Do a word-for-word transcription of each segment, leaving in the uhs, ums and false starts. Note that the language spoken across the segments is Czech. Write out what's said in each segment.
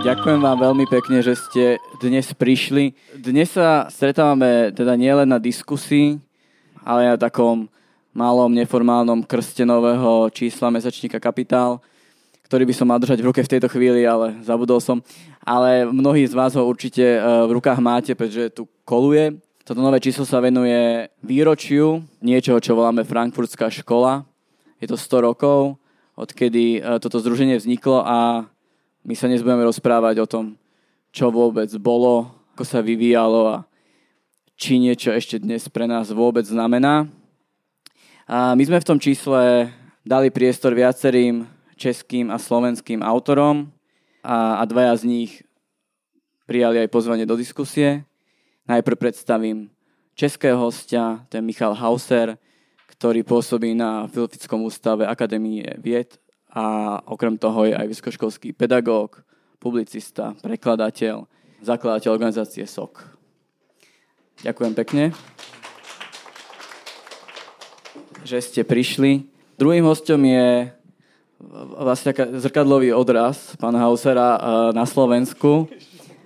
ďakujem vám veľmi pekne, že ste dnes prišli. Dnes sa stretávame teda nielen na diskusii, ale aj na takom malom neformálnom krste nového čísla mesačníka Kapitál, ktorý by som mal držať v ruke v tejto chvíli, ale zabudol som. Ale mnohí z vás ho určite v rukách máte, pretože tu koluje. Toto nové číslo sa venuje výročiu niečoho, čo voláme Frankfurtská škola. Je to sto rokov, odkedy toto združenie vzniklo a my sa dnes budeme rozprávať o tom, čo vôbec bolo, ako sa vyvíjalo a či niečo ešte dnes pre nás vôbec znamená. A my sme v tom čísle dali priestor viacerým českým a slovenským autorom a, a dvaja z nich prijali aj pozvanie do diskusie. Najprv predstavím českého hostia, to je Michael Hauser, ktorý pôsobí na Filozofickom ústave Akadémie vied a okrem toho je aj vysokoškolský pedagóg, publicista, prekladateľ, zakladateľ organizácie es o ká. Ďakujem pekne, že ste prišli. Druhým hostom je vlastne zrkadlový odraz pána Hausera na Slovensku.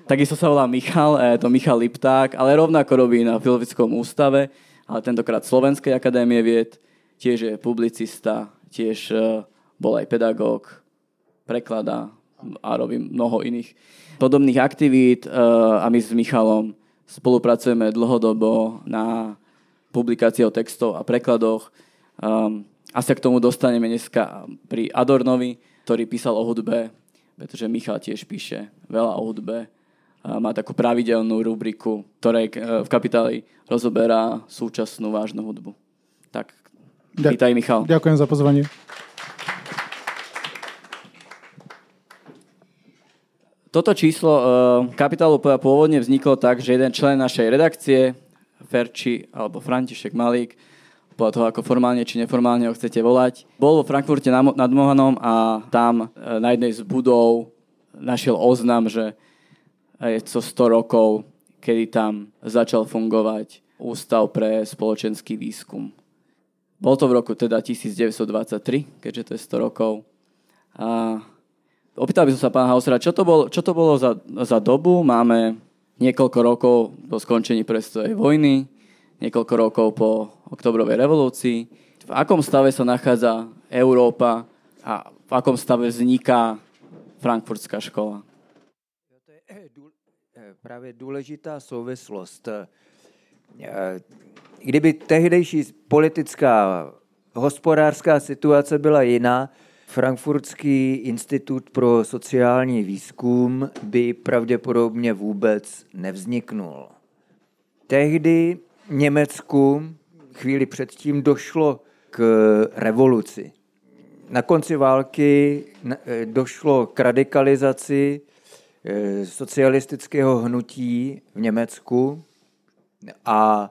Takisto sa volá Michal, je to Michal Lipták, ale rovnako robí na Filozofickom ústave, ale tentokrát Slovenskej akadémie vied, tiež je publicista, tiež bol aj pedagóg, prekladá a robí mnoho iných podobných aktivít a my s Michalom spolupracujeme dlhodobo na publikácii o textov a prekladoch. A sa k tomu dostaneme dneska pri Adornovi, ktorý písal o hudbe, pretože Michal tiež píše veľa o hudbe. Má takú pravidelnú rubriku, ktorej v Kapitáli rozoberá súčasnú vážnu hudbu. Tak, vítaj Michal. Ďakujem za pozvanie. Toto číslo uh, Kapitálu pôvodne vzniklo tak, že jeden člen našej redakcie, Ferči alebo František Malík, podľa toho, ako formálne či neformálne ho chcete volať, bol vo Frankfurte nad Mohanom a tam uh, na jednej z budov našiel oznam, že je to sto rokov, kedy tam začal fungovať Ústav pre spoločenský výskum. Bol to v roku teda devätnásť dvadsaťtri, keďže to je sto rokov. A opýtal by som sa pána Hausera, čo to bolo, čo to bolo za, za dobu? Máme niekoľko rokov po skončení prvej svetovej vojny, niekoľko rokov po oktobrovej revolúcii. V akom stave sa nachádza Európa a v akom stave vzniká Frankfurtská škola? To je práve dôležitá souvislosť. Kdyby tehdejší politická, hospodářská situace byla jiná, Frankfurtský institut pro sociální výzkum by pravděpodobně vůbec nevzniknul. Tehdy Německu chvíli předtím došlo k revoluci. Na konci války došlo k radikalizaci socialistického hnutí v Německu a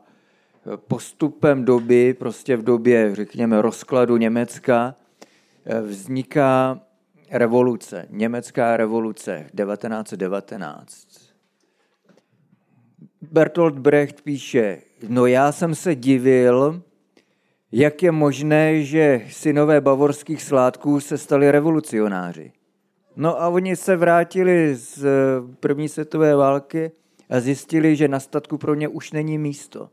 postupem doby, prostě v době, řekněme, rozkladu Německa, vzniká revoluce, německá revoluce devatenáct devatenáct. Bertolt Brecht píše, no já jsem se divil, jak je možné, že synové bavorských sládků se stali revolucionáři. No a oni se vrátili z první světové války a zjistili, že na statku pro ně už není místo.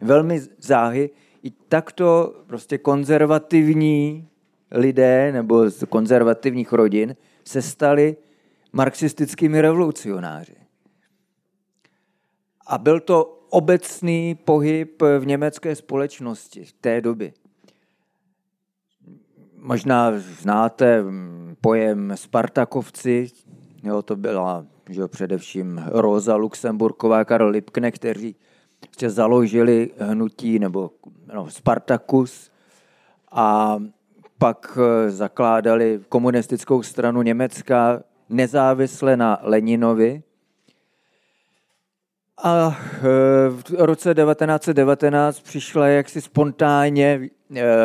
Velmi záhy i takto prostě konzervativní lidé nebo z konzervativních rodin se stali marxistickými revolucionáři. A byl to obecný pohyb v německé společnosti v té době. Možná znáte pojem Spartakovci, jo, to byla že především Rosa Luxemburková, Karl Liebknecht, kteří prostě založili hnutí nebo no, Spartakus a pak zakládali komunistickou stranu Německa nezávisle na Leninovi. A v roce devatenáct set devatenáct přišla jaksi spontánně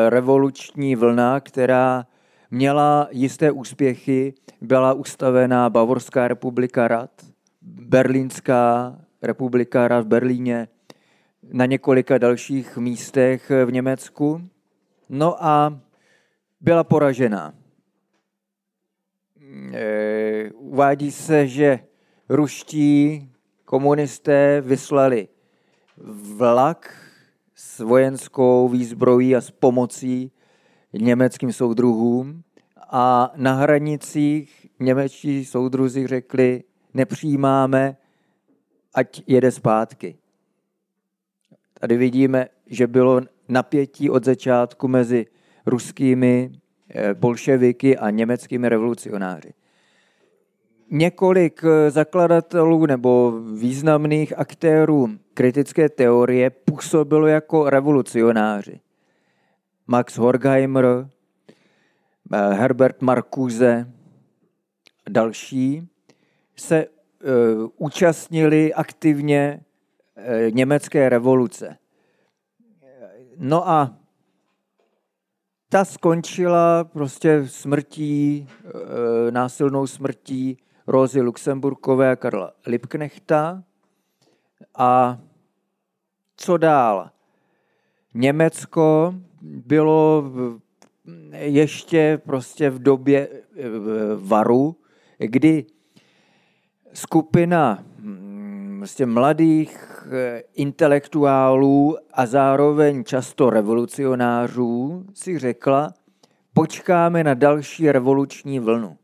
revoluční vlna, která měla jisté úspěchy. Byla ustavená Bavorská republika rad, Berlínská republika rad v Berlíně, na několika dalších místech v Německu. No a byla poražena. Uvádí se, že ruští komunisté vyslali vlak s vojenskou výzbrojí a s pomocí německým soudruhům a na hranicích němečtí soudruzi řekli, nepřijímáme, ať jede zpátky. Tady vidíme, že bylo napětí od začátku mezi ruskými bolševiky a německými revolucionáři. Několik zakladatelů nebo významných aktérů kritické teorie působilo jako revolucionáři. Max Horkheimer, Herbert Marcuse a další se uh, účastnili aktivně uh, německé revoluce. No a ta skončila prostě smrtí, e, násilnou smrtí Rosy Luxemburkové a Karla Liebknechta. A co dál? Německo bylo ještě prostě v době varu, kdy skupina prostě mladých intelektuálů a zároveň často revolucionářů si řekla, počkáme na další revoluční vlnu.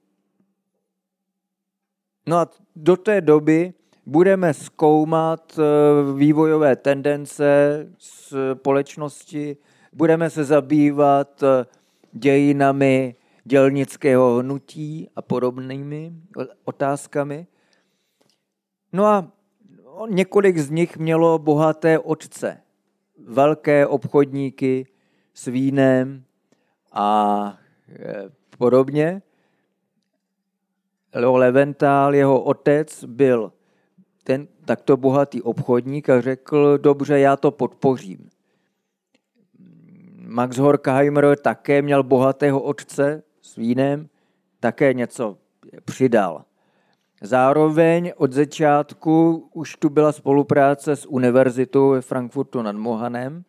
No a do té doby budeme zkoumat vývojové tendence společnosti, budeme se zabývat dějinami dělnického hnutí a podobnými otázkami. No a několik z nich mělo bohaté otce, velké obchodníky s vínem a podobně. Leo Leventhal, jeho otec, byl ten takto bohatý obchodník a řekl, dobře, já to podpořím. Max Horkheimer také měl bohatého otce s vínem, také něco přidal. Zároveň od začátku už tu byla spolupráce s univerzitou ve Frankfurtu nad Mohanem.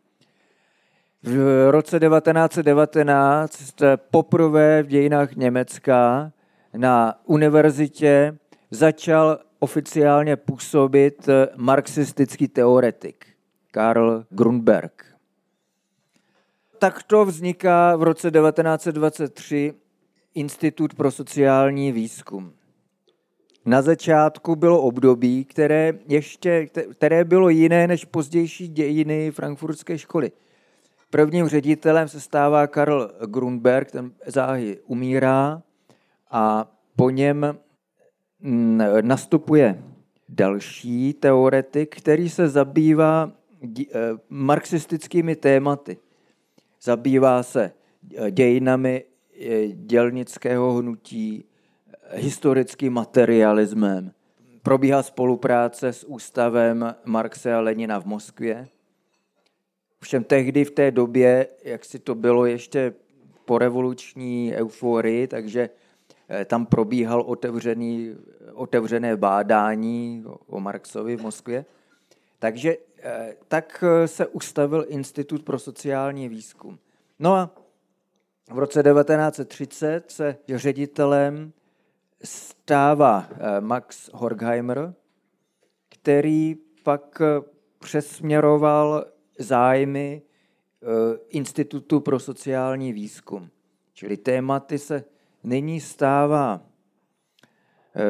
V roce devatenáct set devatenáct poprvé v dějinách Německa na univerzitě začal oficiálně působit marxistický teoretik Karl Grünberg. Takto vzniká v roce devatenáct set dvacet tři Institut pro sociální výzkum. Na začátku bylo období, které, ještě, které bylo jiné než pozdější dějiny frankfurtské školy. Prvním ředitelem se stává Karl Grünberg, ten záhy umírá a po něm nastupuje další teoretik, který se zabývá marxistickými tématy. Zabývá se dějinami dělnického hnutí, historickým materialismem. Probíhá spolupráce s ústavem Marxe a Lenina v Moskvě. Všem tehdy v té době, jak si to bylo ještě po revoluční euforii, takže tam probíhal otevřený, otevřené bádání o Marxovi v Moskvě. Takže tak se ustavil Institut pro sociální výzkum. No a v roce devatenáct set třicet se ředitelem stává Max Horkheimer, který pak přesměroval zájmy Institutu pro sociální výzkum. Čili tématy se nyní stává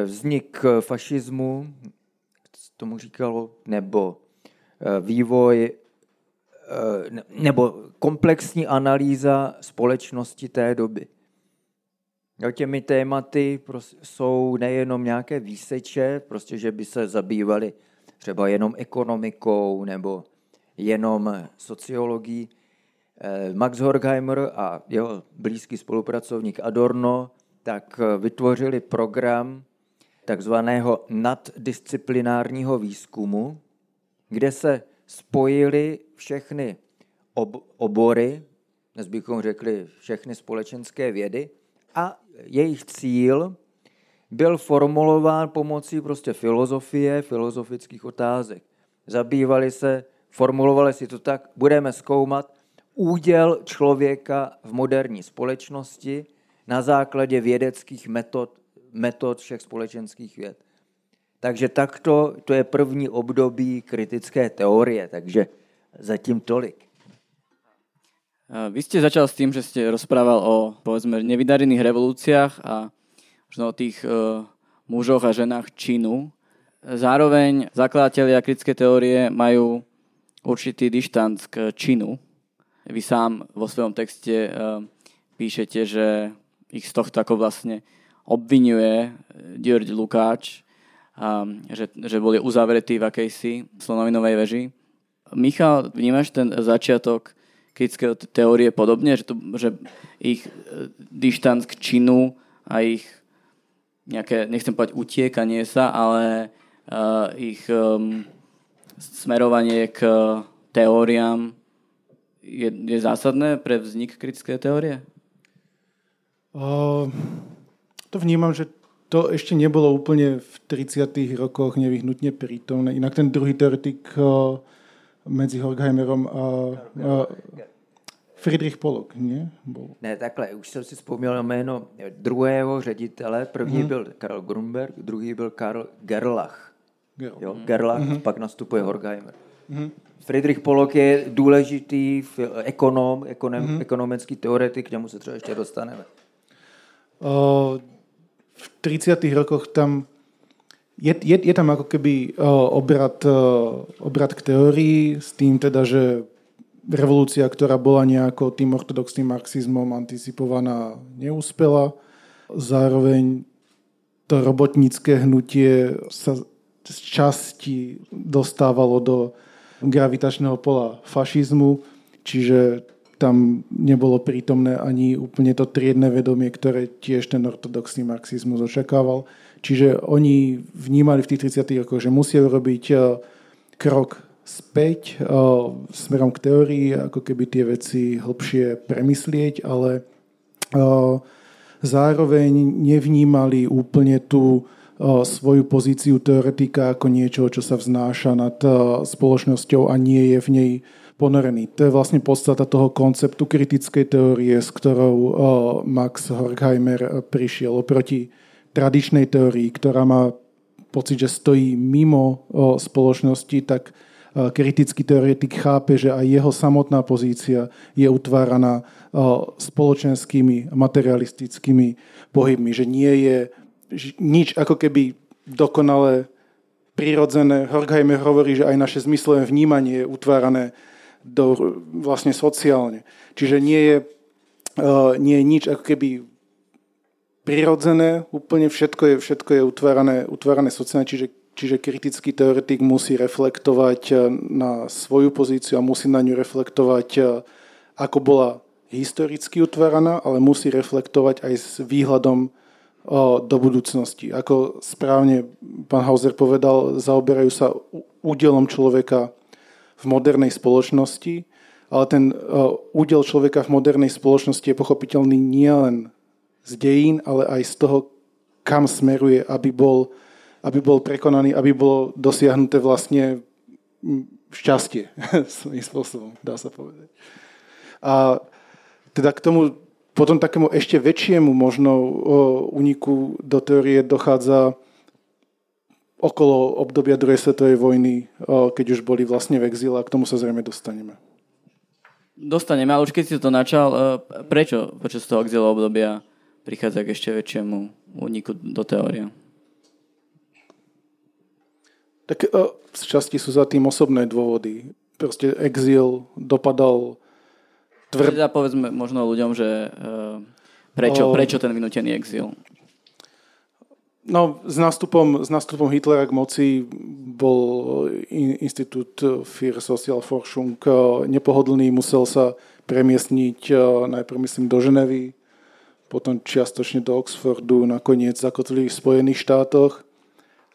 vznik fašismu, co tomu říkalo, nebo vývoj, nebo komplexní analýza společnosti té doby. Těmi tématy jsou nejenom nějaké výseče, prostě, že by se zabývali třeba jenom ekonomikou nebo jenom sociologií. Max Horkheimer a jeho blízký spolupracovník Adorno tak vytvořili program takzvaného naddisciplinárního výzkumu, kde se spojily všechny ob- obory, dnes bychom řekli všechny společenské vědy, a jejich cíl byl formulován pomocí prostě filozofie, filozofických otázek. Zabývali se, formulovali si to tak, budeme zkoumat úděl člověka v moderní společnosti na základě vědeckých metod, metod všech společenských věd. Takže takto, to je první období kritické teorie, takže zatím tolik. Vy ste začal s tým, že ste rozprával o, povedzme, nevydarených revolúciách a možno o tých e, mužoch a ženách činu. Zároveň zakladatelia kritické teórie majú určitý dištanc k činu. Vy sám vo svojom texte e, píšete, že ich z tohto ako vlastne obvinuje György Lukács, a že, že boli uzavretí v akejsi slonovinovej veži. Michal, vnímaš ten začiatok kritické teórie podobne, že, to, že ich dištanc k činu a ich nejaké, nechcem povedať utiekanie sa, ale uh, ich um, smerovanie k teóriám je, je zásadné pre vznik kritické teórie? Uh, to vnímam, že to ešte nebolo úplne v tridsiatych rokoch nevyhnutne prítomné. Inak ten druhý teoretik uh, medzi Horkheimerom a, a Friedrich Pollock, nie? Bol. Ne, takhle, už jsem si vzpomněl jméno druhého ředitele. První hmm. byl Karl Grünberg, druhý byl Karl Gerlach. Gerl. Jo, Gerlach, hmm. pak nastupuje Horkheimer. Hmm. Friedrich Pollock je důležitý ekonom, ekonom hmm. ekonomický teoretik, k němu se třeba ještě dostaneme. O, v tridsiatych rokoch tam Je, je, je tam ako keby ó, obrat, ó, obrat k teórii s tým teda, že revolúcia, ktorá bola nejako tým ortodoxným marxizmom anticipovaná, neúspela. Zároveň to robotnícke hnutie sa z časti dostávalo do gravitačného pola fašizmu, čiže tam nebolo prítomné ani úplne to triedne vedomie, ktoré tiež ten ortodoxný marxizmus očakával. Čiže oni vnímali v tých tridsiatych rokoch, že musia urobiť krok späť smerom k teórii, ako keby tie veci hlbšie premyslieť, ale zároveň nevnímali úplne tú svoju pozíciu teoretika ako niečo, čo sa vznáša nad spoločnosťou a nie je v nej ponorený. To je vlastne podstata toho konceptu kritickej teórie, s ktorou Max Horkheimer prišiel oproti tradičnej teórii, ktorá má pocit, že stojí mimo o, spoločnosti, tak o, kritický teoretik chápe, že aj jeho samotná pozícia je utváraná o, spoločenskými, materialistickými pohybmi, že nie je že nič ako keby dokonale prirodzené. Horkheimer hovorí, že aj naše zmyslové vnímanie je utvárané do, vlastne sociálne. Čiže nie je, o, nie je nič ako keby prirodzené, úplne všetko je, všetko je utvárané, utvárané sociálne, čiže, čiže kritický teoretik musí reflektovať na svoju pozíciu a musí na ňu reflektovať, ako bola historicky utváraná, ale musí reflektovať aj s výhľadom do budúcnosti. Ako správne pán Hauser povedal, zaoberajú sa údelom človeka v modernej spoločnosti, ale ten údel človeka v modernej spoločnosti je pochopiteľný nielen z dejín, ale aj z toho, kam smeruje, aby bol, aby bol prekonaný, aby bolo dosiahnuté vlastne šťastie svojím spôsobom, dá sa povedať. A teda k tomu potom takému ešte väčšiemu možno úniku do teórie dochádza okolo obdobia druhej svetovej vojny, o, keď už boli vlastne v exíle, a k tomu sa zrejme dostaneme. Dostaneme, ale už keď si to načal, prečo počas toho exílu obdobia prichádza k ešte väčšiemu úniku do teórie? Tak z časti sú za tým osobné dôvody. Proste exil dopadal tvr... Teda povedzme možno ľuďom, že prečo, o... prečo ten vynútený exil? No, s nástupom, s nástupom Hitlera k moci bol Institut für Sozialforschung nepohodlný, musel sa premiestniť najprv myslím do Ženevy, potom čiastočne do Oxfordu, nakoniec zakotvili v Spojených štátoch.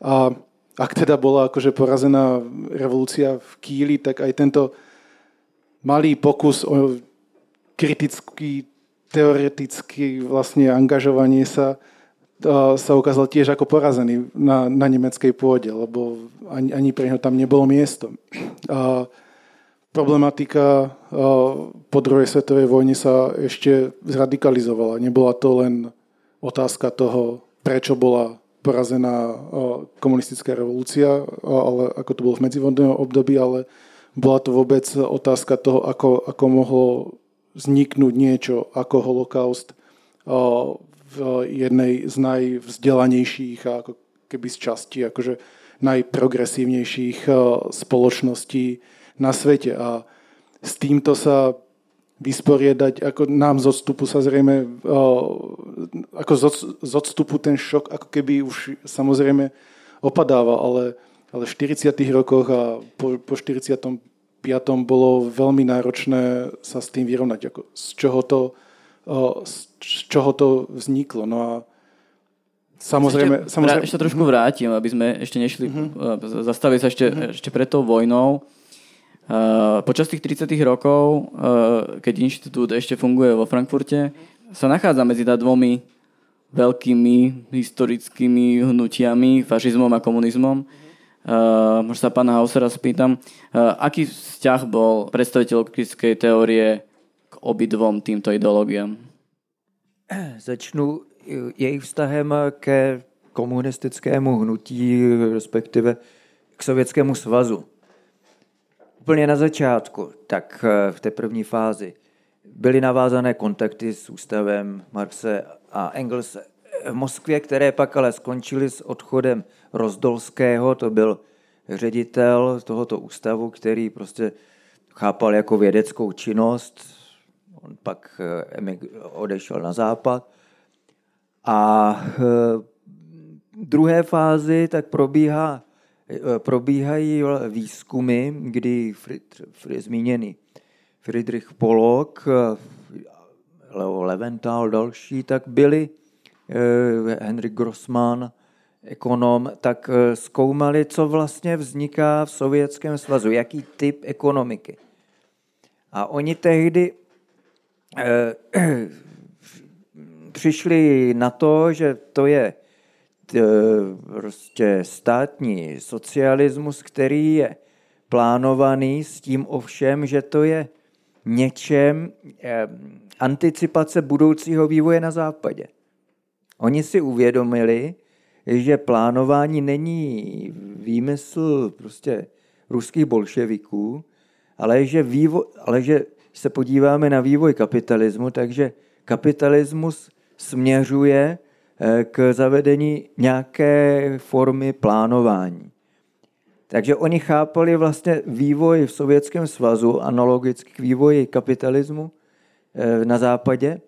A, a ak teda bola akože porazená revolúcia v Kíli, tak aj tento malý pokus o kritický, teoretický vlastne angažovanie sa sa ukázal tiež ako porazený na, na nemeckej pôde, lebo ani, ani pre ňo tam nebolo miesto. A problematika a po druhej svetovej vojne sa ešte zradikalizovala. Nebola to len otázka toho, prečo bola porazená komunistická revolúcia, ale ako to bolo v medzivojnovom období, ale bola to vôbec otázka toho, ako, ako mohlo vzniknúť niečo ako holokaust v jednej z najvzdelanejších a ako keby z časti akože najprogresívnejších spoločností na svete. A s týmto sa vysporiadať, ako nám z odstupu sa zrejme, ako z odstupu ten šok, ako keby už samozrejme opadáva, ale, ale v štyridsiatych rokoch a po, po štyridsiatom piatom bolo veľmi náročné sa s tým vyrovnať, ako z čoho to z čoho to vzniklo. No a samozrejme... Ešte, samozrejme... ešte trošku vrátim, aby sme ešte nešli uh-huh. zastaviť sa ešte, uh-huh. ešte pred tou vojnou. Uh, počas tých tridsiatych rokov, uh, keď inštitút ešte funguje vo Frankfurte, sa nachádza medzi tá dvomi veľkými historickými hnutiami, fašizmom a komunizmom. Uh, možno sa pána Hausera spýtam, uh, aký vzťah bol predstaviteľ kritickej teórie k obidvom týmto ideologiám? Začnu jejich vztahem ke komunistickému hnutí, respektive k Sovětskému svazu. Úplně na začátku, tak v té první fázi, byly navázané kontakty s ústavem Marxe a Engelse v Moskvě, které pak ale skončily s odchodem Rozdolského, to byl ředitel tohoto ústavu, který prostě chápal jako vědeckou činnost. On pak odešel na západ. A v druhé fázi tak probíhá, probíhají výzkumy, kdy Frid, Frid, zmíněný Friedrich Pollock, Leo Leventhal, další, tak byli, Henry Grossman, ekonom, tak zkoumali, co vlastně vzniká v Sovětském svazu, jaký typ ekonomiky. A oni tehdy přišli na to, že to je prostě státní socialismus, který je plánovaný s tím ovšem, že to je něčem anticipace budoucího vývoje na západě. Oni si uvědomili, že plánování není výmysl prostě ruských bolševiků, ale že, vývo- ale že se podíváme na vývoj kapitalismu, takže kapitalismus směřuje k zavedení nějaké formy plánování. Takže oni chápali vlastně vývoj v Sovětském svazu analogicky k vývoji kapitalismu na západě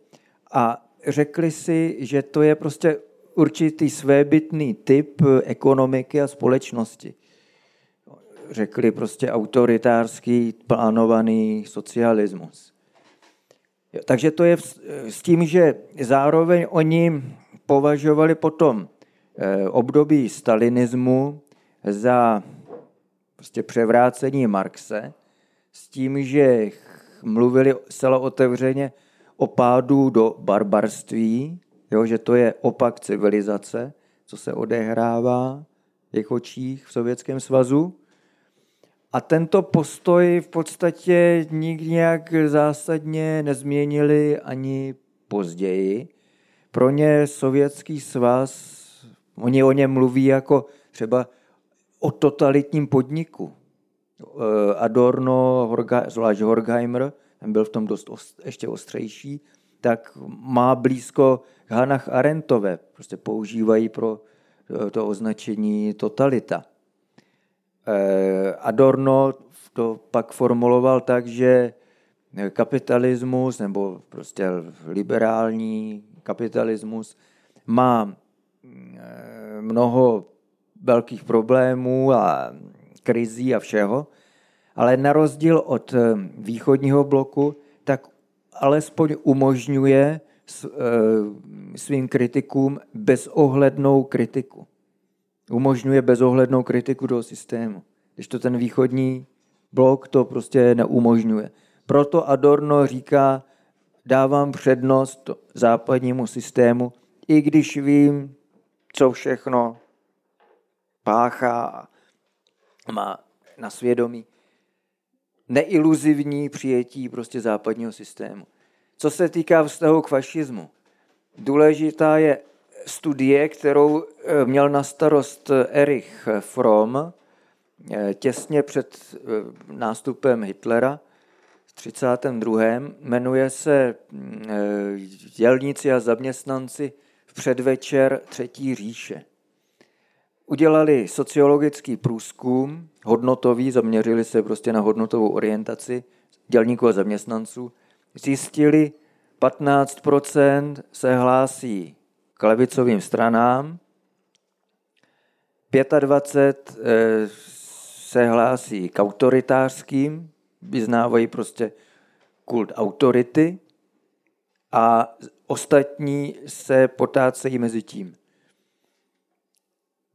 a řekli si, že to je prostě určitý svébytný typ ekonomiky a společnosti. Řekli prostě autoritářský, plánovaný socialismus. Takže to je s tím, že zároveň oni považovali potom období stalinismu za prostě převrácení Marxe s tím, že mluvili zcela otevřeně o pádu do barbarství, jo, že to je opak civilizace, co se odehrává v jejich očích v Sovětském svazu. A tento postoj v podstatě nikdy nějak zásadně nezměnili ani později. Pro ně Sovětský svaz, oni o něm mluví jako třeba o totalitním podniku. Adorno, Horga, zvlášť Horkheimer, ten byl v tom dost ost, ještě ostřejší, tak má blízko k Hannah Arendtové. Prostě používají pro to označení totalita. Adorno to pak formuloval tak, že kapitalismus nebo prostě liberální kapitalismus má mnoho velkých problémů a krizí a všeho, ale na rozdíl od východního bloku, tak alespoň umožňuje svým kritikům bezohlednou kritiku. umožňuje bezohlednou kritiku do systému. Když to ten východní blok to prostě neumožňuje. Proto Adorno říká, dávám přednost západnímu systému, i když vím, co všechno páchá a má na svědomí neiluzivní přijetí prostě západního systému. Co se týká vztahu k fašismu, důležitá je studie, kterou měl na starost Erich Fromm těsně před nástupem Hitlera v třicátém druhém Jmenuje se Dělníci a zaměstnanci v předvečer Třetí říše. Udělali sociologický průzkum, hodnotový, zaměřili se prostě na hodnotovou orientaci dělníků a zaměstnanců. Zjistili, patnáct procent se hlásí k levicovým stranám, dvacet pět procent se hlásí k autoritářským, vyznávají prostě kult autority a ostatní se potácejí mezi tím.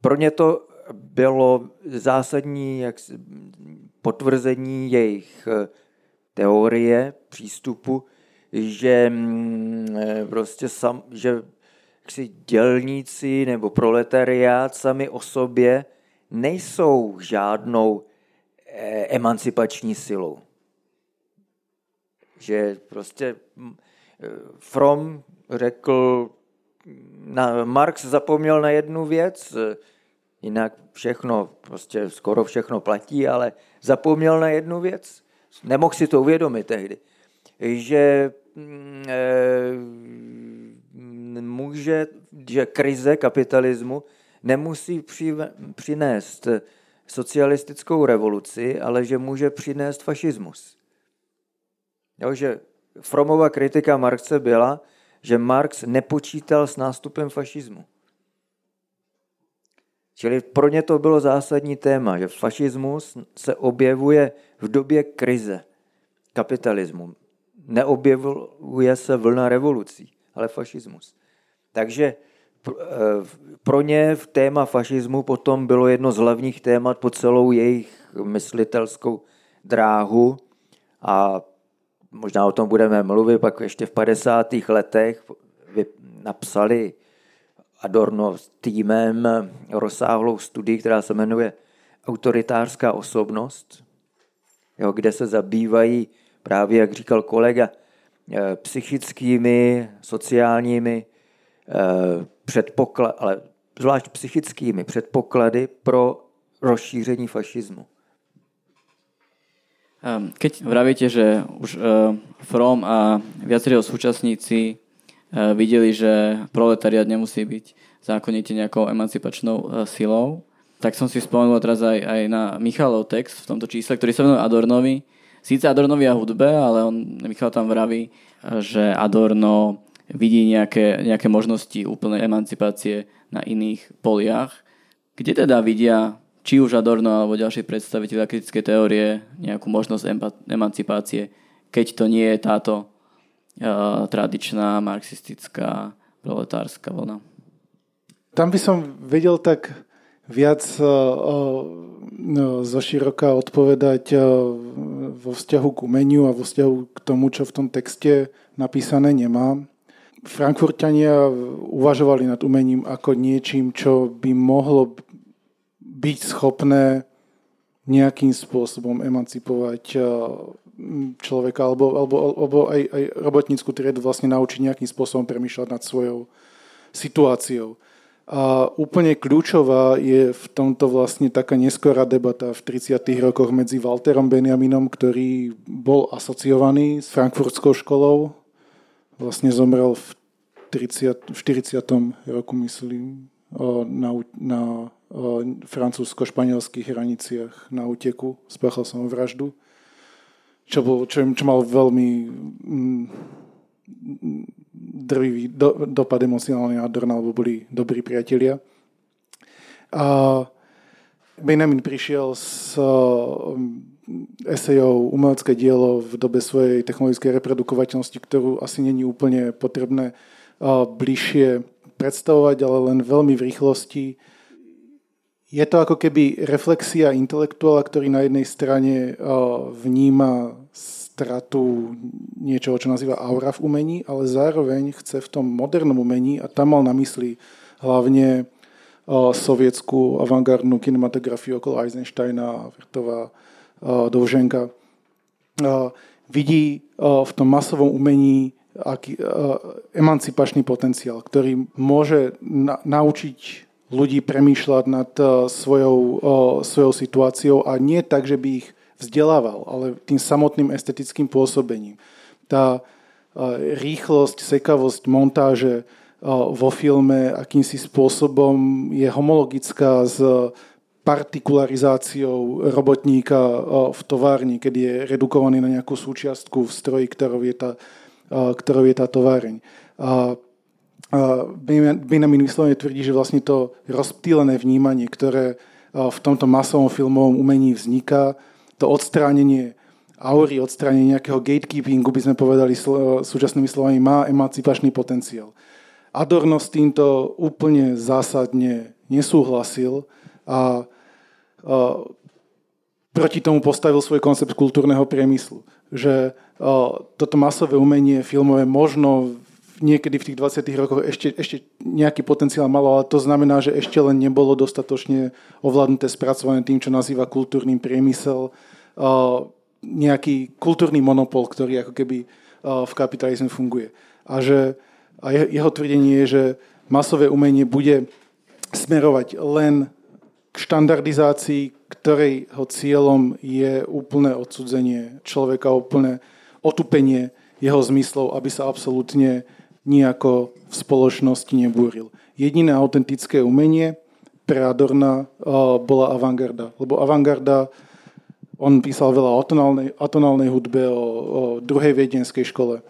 Pro ně to bylo zásadní jak potvrzení jejich teorie, přístupu, že prostě sam, že si dělníci nebo proletariát sami o sobě nejsou žádnou emancipační silou. Že prostě Fromm řekl, na Marx zapomněl na jednu věc, jinak všechno, prostě skoro všechno platí, ale zapomněl na jednu věc, nemohl si to uvědomit tehdy, že může, že krize kapitalismu nemusí při, přinést socialistickou revoluci, ale že může přinést fašismus. Jo, že Frommova kritika Marxe byla, že Marx nepočítal s nástupem fašismu. Čili pro ně to bylo zásadní téma, že fašismus se objevuje v době krize kapitalismu. Neobjevuje se vlna revolucí, ale fašismus. Takže pro ně téma fašismu potom bylo jedno z hlavních témat po celou jejich myslitelskou dráhu a možná o tom budeme mluvit, pak ještě v padesátých letech napsali Adorno s týmem rozsáhlou studii, která se jmenuje Autoritářská osobnost, jo, kde se zabývají právě, jak říkal kolega, psychickými, sociálními předpoklady, ale zvlášť psychickými předpoklady pro rozšíření fašismu. Keď vravíte, že už Fromm a viacerí súčasníci videli, že proletariat nemusí byť zákonite nejakou emancipačnou silou, tak som si spomenul teraz aj, aj na Michalov text v tomto čísle, ktorý sa venuje Adornovi. Síce Adornovi a hudbe, ale on, Michal tam vraví, že Adorno vidí nejaké, nejaké možnosti úplnej emancipácie na iných poliach, kde teda vidia či už Adorno alebo ďalší predstavitelia kritickej teórie nejakú možnosť emancipácie, keď to nie je táto e, tradičná marxistická proletárska vlna. Tam by som vedel tak viac e, no, zoširoka odpovedať e, vo vzťahu k umeniu a vo vzťahu k tomu, čo v tom texte napísané nemám. Frankfurťania uvažovali nad umením ako niečím, čo by mohlo byť schopné nejakým spôsobom emancipovať človeka alebo, alebo, alebo aj, aj robotnícku triedu vlastne naučiť nejakým spôsobom premýšľať nad svojou situáciou. A úplne kľúčová je v tomto vlastne taká neskorá debata v tridsiatych rokoch medzi Walterom Benjaminom, ktorý bol asociovaný s Frankfurtskou školou. Vlastne zomrel v štyridsiatom roku, myslím, na, na francúzsko-španielských hraniciach na úteku. Spáchal som vraždu, čo, bol, čo, čo mal veľmi mm, drvivý do, dopad emocionálny na Adorna, lebo boli dobrí priatelia. A Benjamin prišiel s esejou umelecké dielo v dobe svojej technologickej reprodukovateľnosti, ktorú asi není úplne potrebné bližšie predstavovať, ale len veľmi v rýchlosti Je to ako keby reflexia intelektuála, ktorý na jednej strane vníma stratu niečoho, čo nazýva aura v umení, ale zároveň chce v tom modernom umení, a tam mal na mysli hlavne sovietskú avantgardnú kinematografiu okolo Eisensteina, Vertova, Dovženka, vidí v tom masovom umení aký emancipačný potenciál, ktorý môže na- naučiť ľudí premýšľať nad svojou, svojou situáciou, a nie tak, že by ich vzdelával, ale tým samotným estetickým pôsobením. Tá rýchlosť, sekavosť montáže vo filme akýmsi spôsobom je homologická s partikularizáciou robotníka v továrni, keď je redukovaný na nejakú súčiastku v stroji, ktorou je tá, ktorou je tá továreň. A Benjamin vyslovene tvrdí, že vlastne to rozptýlené vnímanie, ktoré v tomto masovom filmovom umení vzniká, to odstránenie aury, odstránenie nejakého gatekeepingu, by sme povedali súčasnými slovami, má emancipačný potenciál. Adorno s týmto úplne zásadne nesúhlasil a proti tomu postavil svoj koncept kultúrneho priemyslu. Že toto masové umenie filmové možno niekedy v tých dvadsiatych rokoch ešte, ešte nejaký potenciál malo, ale to znamená, že ešte len nebolo dostatočne ovládnuté, spracované tým, čo nazýva kultúrny priemysel, nejaký kultúrny monopol, ktorý ako keby v kapitalizme funguje. A, že, a jeho tvrdenie je, že masové umenie bude smerovať len k štandardizácii, ktorejho cieľom je úplné odsudzenie človeka, úplné otupenie jeho zmyslov, aby sa absolútne nejako v spoločnosti nebúril. Jediné autentické umenie pre Adorna bola avantgarda. Lebo avantgarda, on písal veľa o tonálnej, o tonálnej hudbe, o, o druhej viedenskej škole.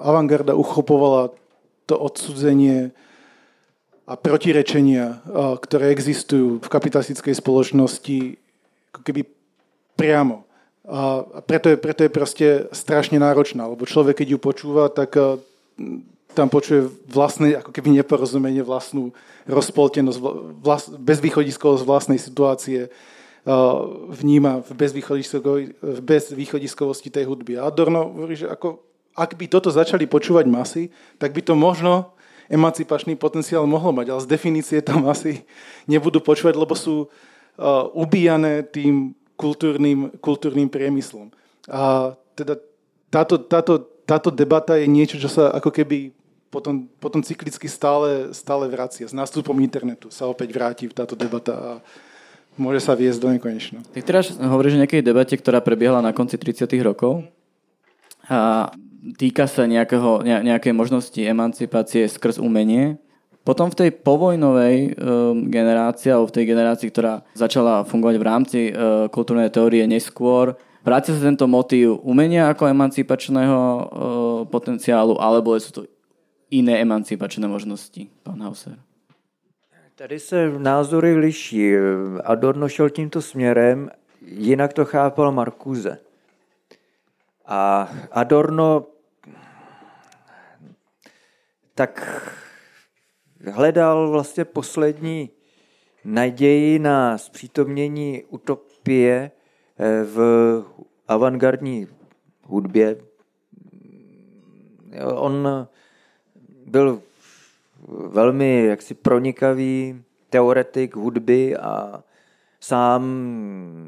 Avantgarda uchopovala to odsudzenie a protirečenia, ktoré existujú v kapitalistickej spoločnosti, ako keby priamo. A preto je, preto je proste strašne náročná, lebo človek, keď ju počúva, tak tam počuje vlastné, ako keby neporozumenie, vlastnú rozpoltenosť, vlast, bezvýchodiskovosť vlastnej situácie, vníma v, v bezvýchodiskovosti tej hudby. A Adorno hovorí, že ako, ak by toto začali počúvať masy, tak by to možno emancipačný potenciál mohlo mať, ale z definície tam masy nebudú počúvať, lebo sú uh, ubíjané tým kultúrnym, kultúrnym priemyslom. A teda táto, táto Táto debata je niečo, čo sa ako keby potom, potom cyklicky stále, stále vracia. S nástupom internetu sa opäť vráti táto debata a môže sa viesť do nekonečna. Ty teraz hovoríš o nejakej debate, ktorá prebiehala na konci tridsiatych rokov a týka sa nejakého, nejakej možnosti emancipácie skrz umenie. Potom v tej povojnovej um, generácii, alebo v tej generácii, ktorá začala fungovať v rámci uh, kultúrnej teórie neskôr, vráti sa tento motív umenia ako emancipačného e, potenciálu, alebo sú to iné emancipačné možnosti, pán Hauser? Tady se názory liší. Adorno šel tímto směrem, jinak to chápal Marcuse. A Adorno tak hledal vlastně poslední naději na zpřítomnění utopie v avantgardní hudbě. On byl velmi jaksi pronikavý teoretik hudby a sám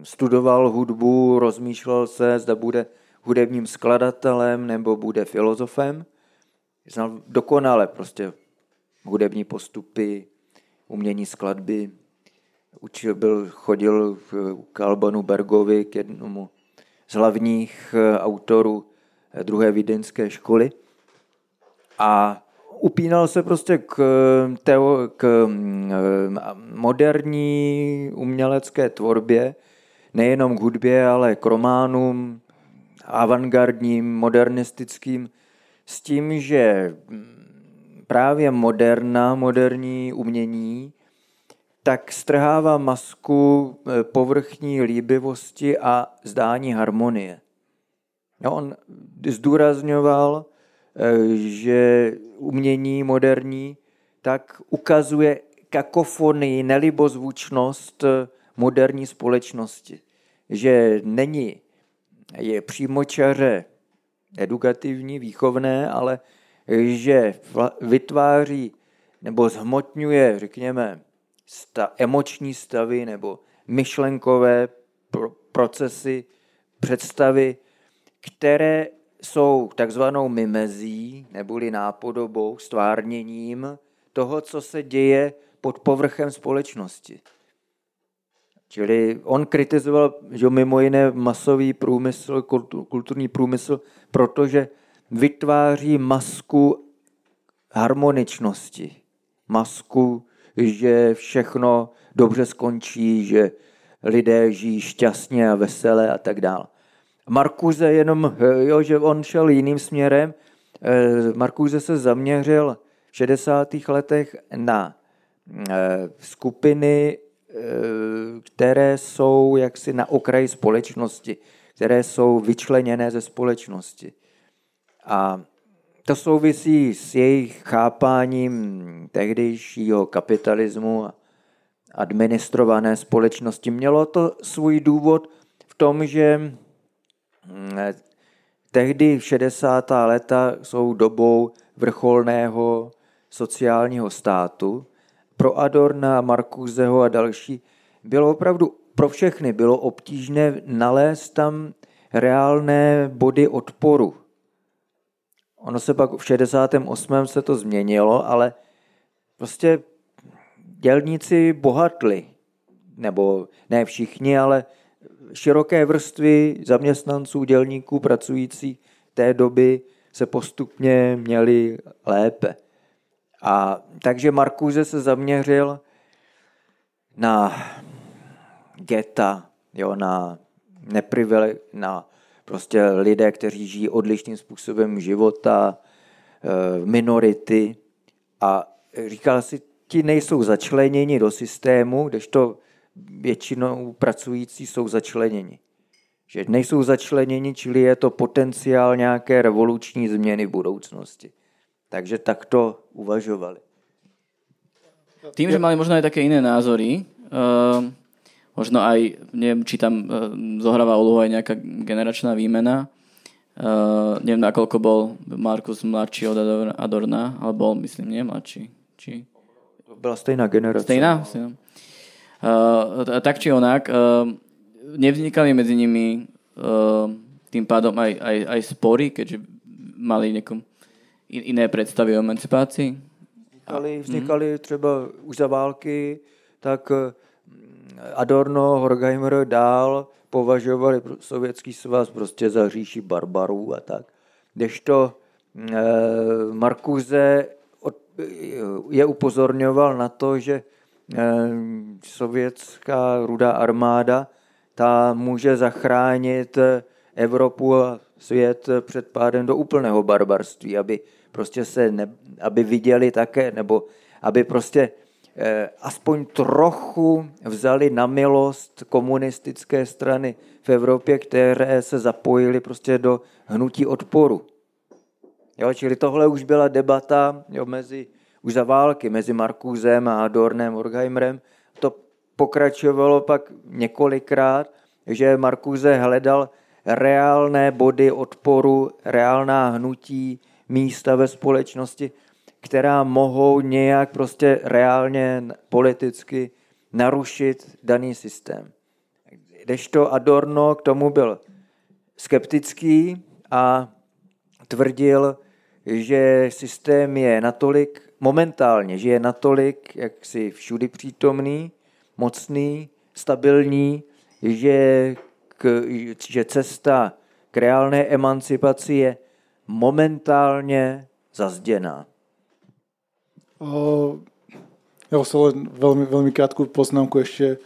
studoval hudbu, rozmýšlel se, zda bude hudebním skladatelem nebo bude filozofem. Znal dokonale prostě hudební postupy, umění skladby. Učil byl, chodil k Albanu Bergovi, k jednomu z hlavních autorů druhé vídeňské školy, a upínal se prostě k, teo, k moderní umělecké tvorbě, nejenom k hudbě, ale k románům, avantgardním, modernistickým, s tím, že právě moderna, moderní umění tak strhává masku povrchní líbivosti a zdání harmonie. No, on zdůrazňoval, že umění moderní tak ukazuje kakofonii, nelibozvučnost moderní společnosti. Že není, je přímočaře edukativní, výchovné, ale že vytváří nebo zhmotňuje, řekněme, sta, emoční stavy nebo myšlenkové pro, procesy, představy, které jsou takzvanou mimezí neboli nápodobou, stvárněním toho, co se děje pod povrchem společnosti. Čili on kritizoval, že mimo jiné masový průmysl, kulturní průmysl, protože vytváří masku harmoničnosti. Masku, že všechno dobře skončí, že lidé žijí šťastně a veselé a tak dále. Marcuse jenom, jo, že on šel jiným směrem. Marcuse se zaměřil v šedesátých letech na skupiny, které jsou jaksi na okraji společnosti, které jsou vyčleněné ze společnosti. A to souvisí s jejich chápáním tehdejšího kapitalismu a administrované společnosti. Mělo to svůj důvod v tom, že tehdy šedesátá léta jsou dobou vrcholného sociálního státu. Pro Adorna, Marcuseho a další bylo opravdu pro všechny bylo obtížné nalézt tam reálné body odporu. Ono se pak v šedesátém osmém se to změnilo, ale prostě dělníci bohatli, nebo ne všichni, ale široké vrstvy zaměstnanců, dělníků, pracující té doby se postupně měli lépe. A takže Marcuse se zaměřil na geta, jo, na neprivile, na prostě lidé, kteří žijí odlišným způsobem života, minority, a říkal si, ti nejsou začleněni do systému, kdežto většinou pracující jsou začleněni. Že nejsou začleněni, čili je to potenciál nějaké revoluční změny v budoucnosti. Takže takto uvažovali. Tým, že mali možno aj také iné názory, uh, možno aj, neviem, či tam uh, zohráva úlohu aj nejaká generačná výmena. Uh, neviem, nakoľko bol Marcuse mladší od Adorna, ale bol, myslím, nie mladší. Či... Bola stejná generácia. Stejná? No. Uh, tak či onak, uh, nevznikali medzi nimi uh, tým pádom aj, aj, aj spory, keďže mali niekom iné predstavy o emancipácii? Vznikali, vznikali mm-hmm. třeba už za války, tak Adorno, Horkheimer dál považovali Sovětský svaz prostě za říši barbarů a tak. Kdežto eh, Marcuse od, je upozorňoval na to, že eh, sovětská rudá armáda ta může zachránit Evropu a svět před pádem do úplného barbarství, aby prostě se ne, aby viděli také, nebo aby prostě eh, aspoň trochu vzali na milost komunistické strany v Evropě, které se zapojily prostě do hnutí odporu. Jo, čili tohle už byla debata, jo, mezi, už za války mezi Marcusem a Adornem, Horkheimerem. To pokračovalo pak několikrát, že Marcuse hledal reálné body odporu, reálná hnutí, místa ve společnosti, která mohou nějak prostě reálně politicky narušit daný systém. Kdežto Adorno k tomu byl skeptický a tvrdil, že systém je natolik, momentálně, že je natolik jaksi všudy přítomný, mocný, stabilní, že K, že cesta k reálné emancipaci je momentálne zazdená. Uh, ja som len veľmi, veľmi krátku poznámku ešte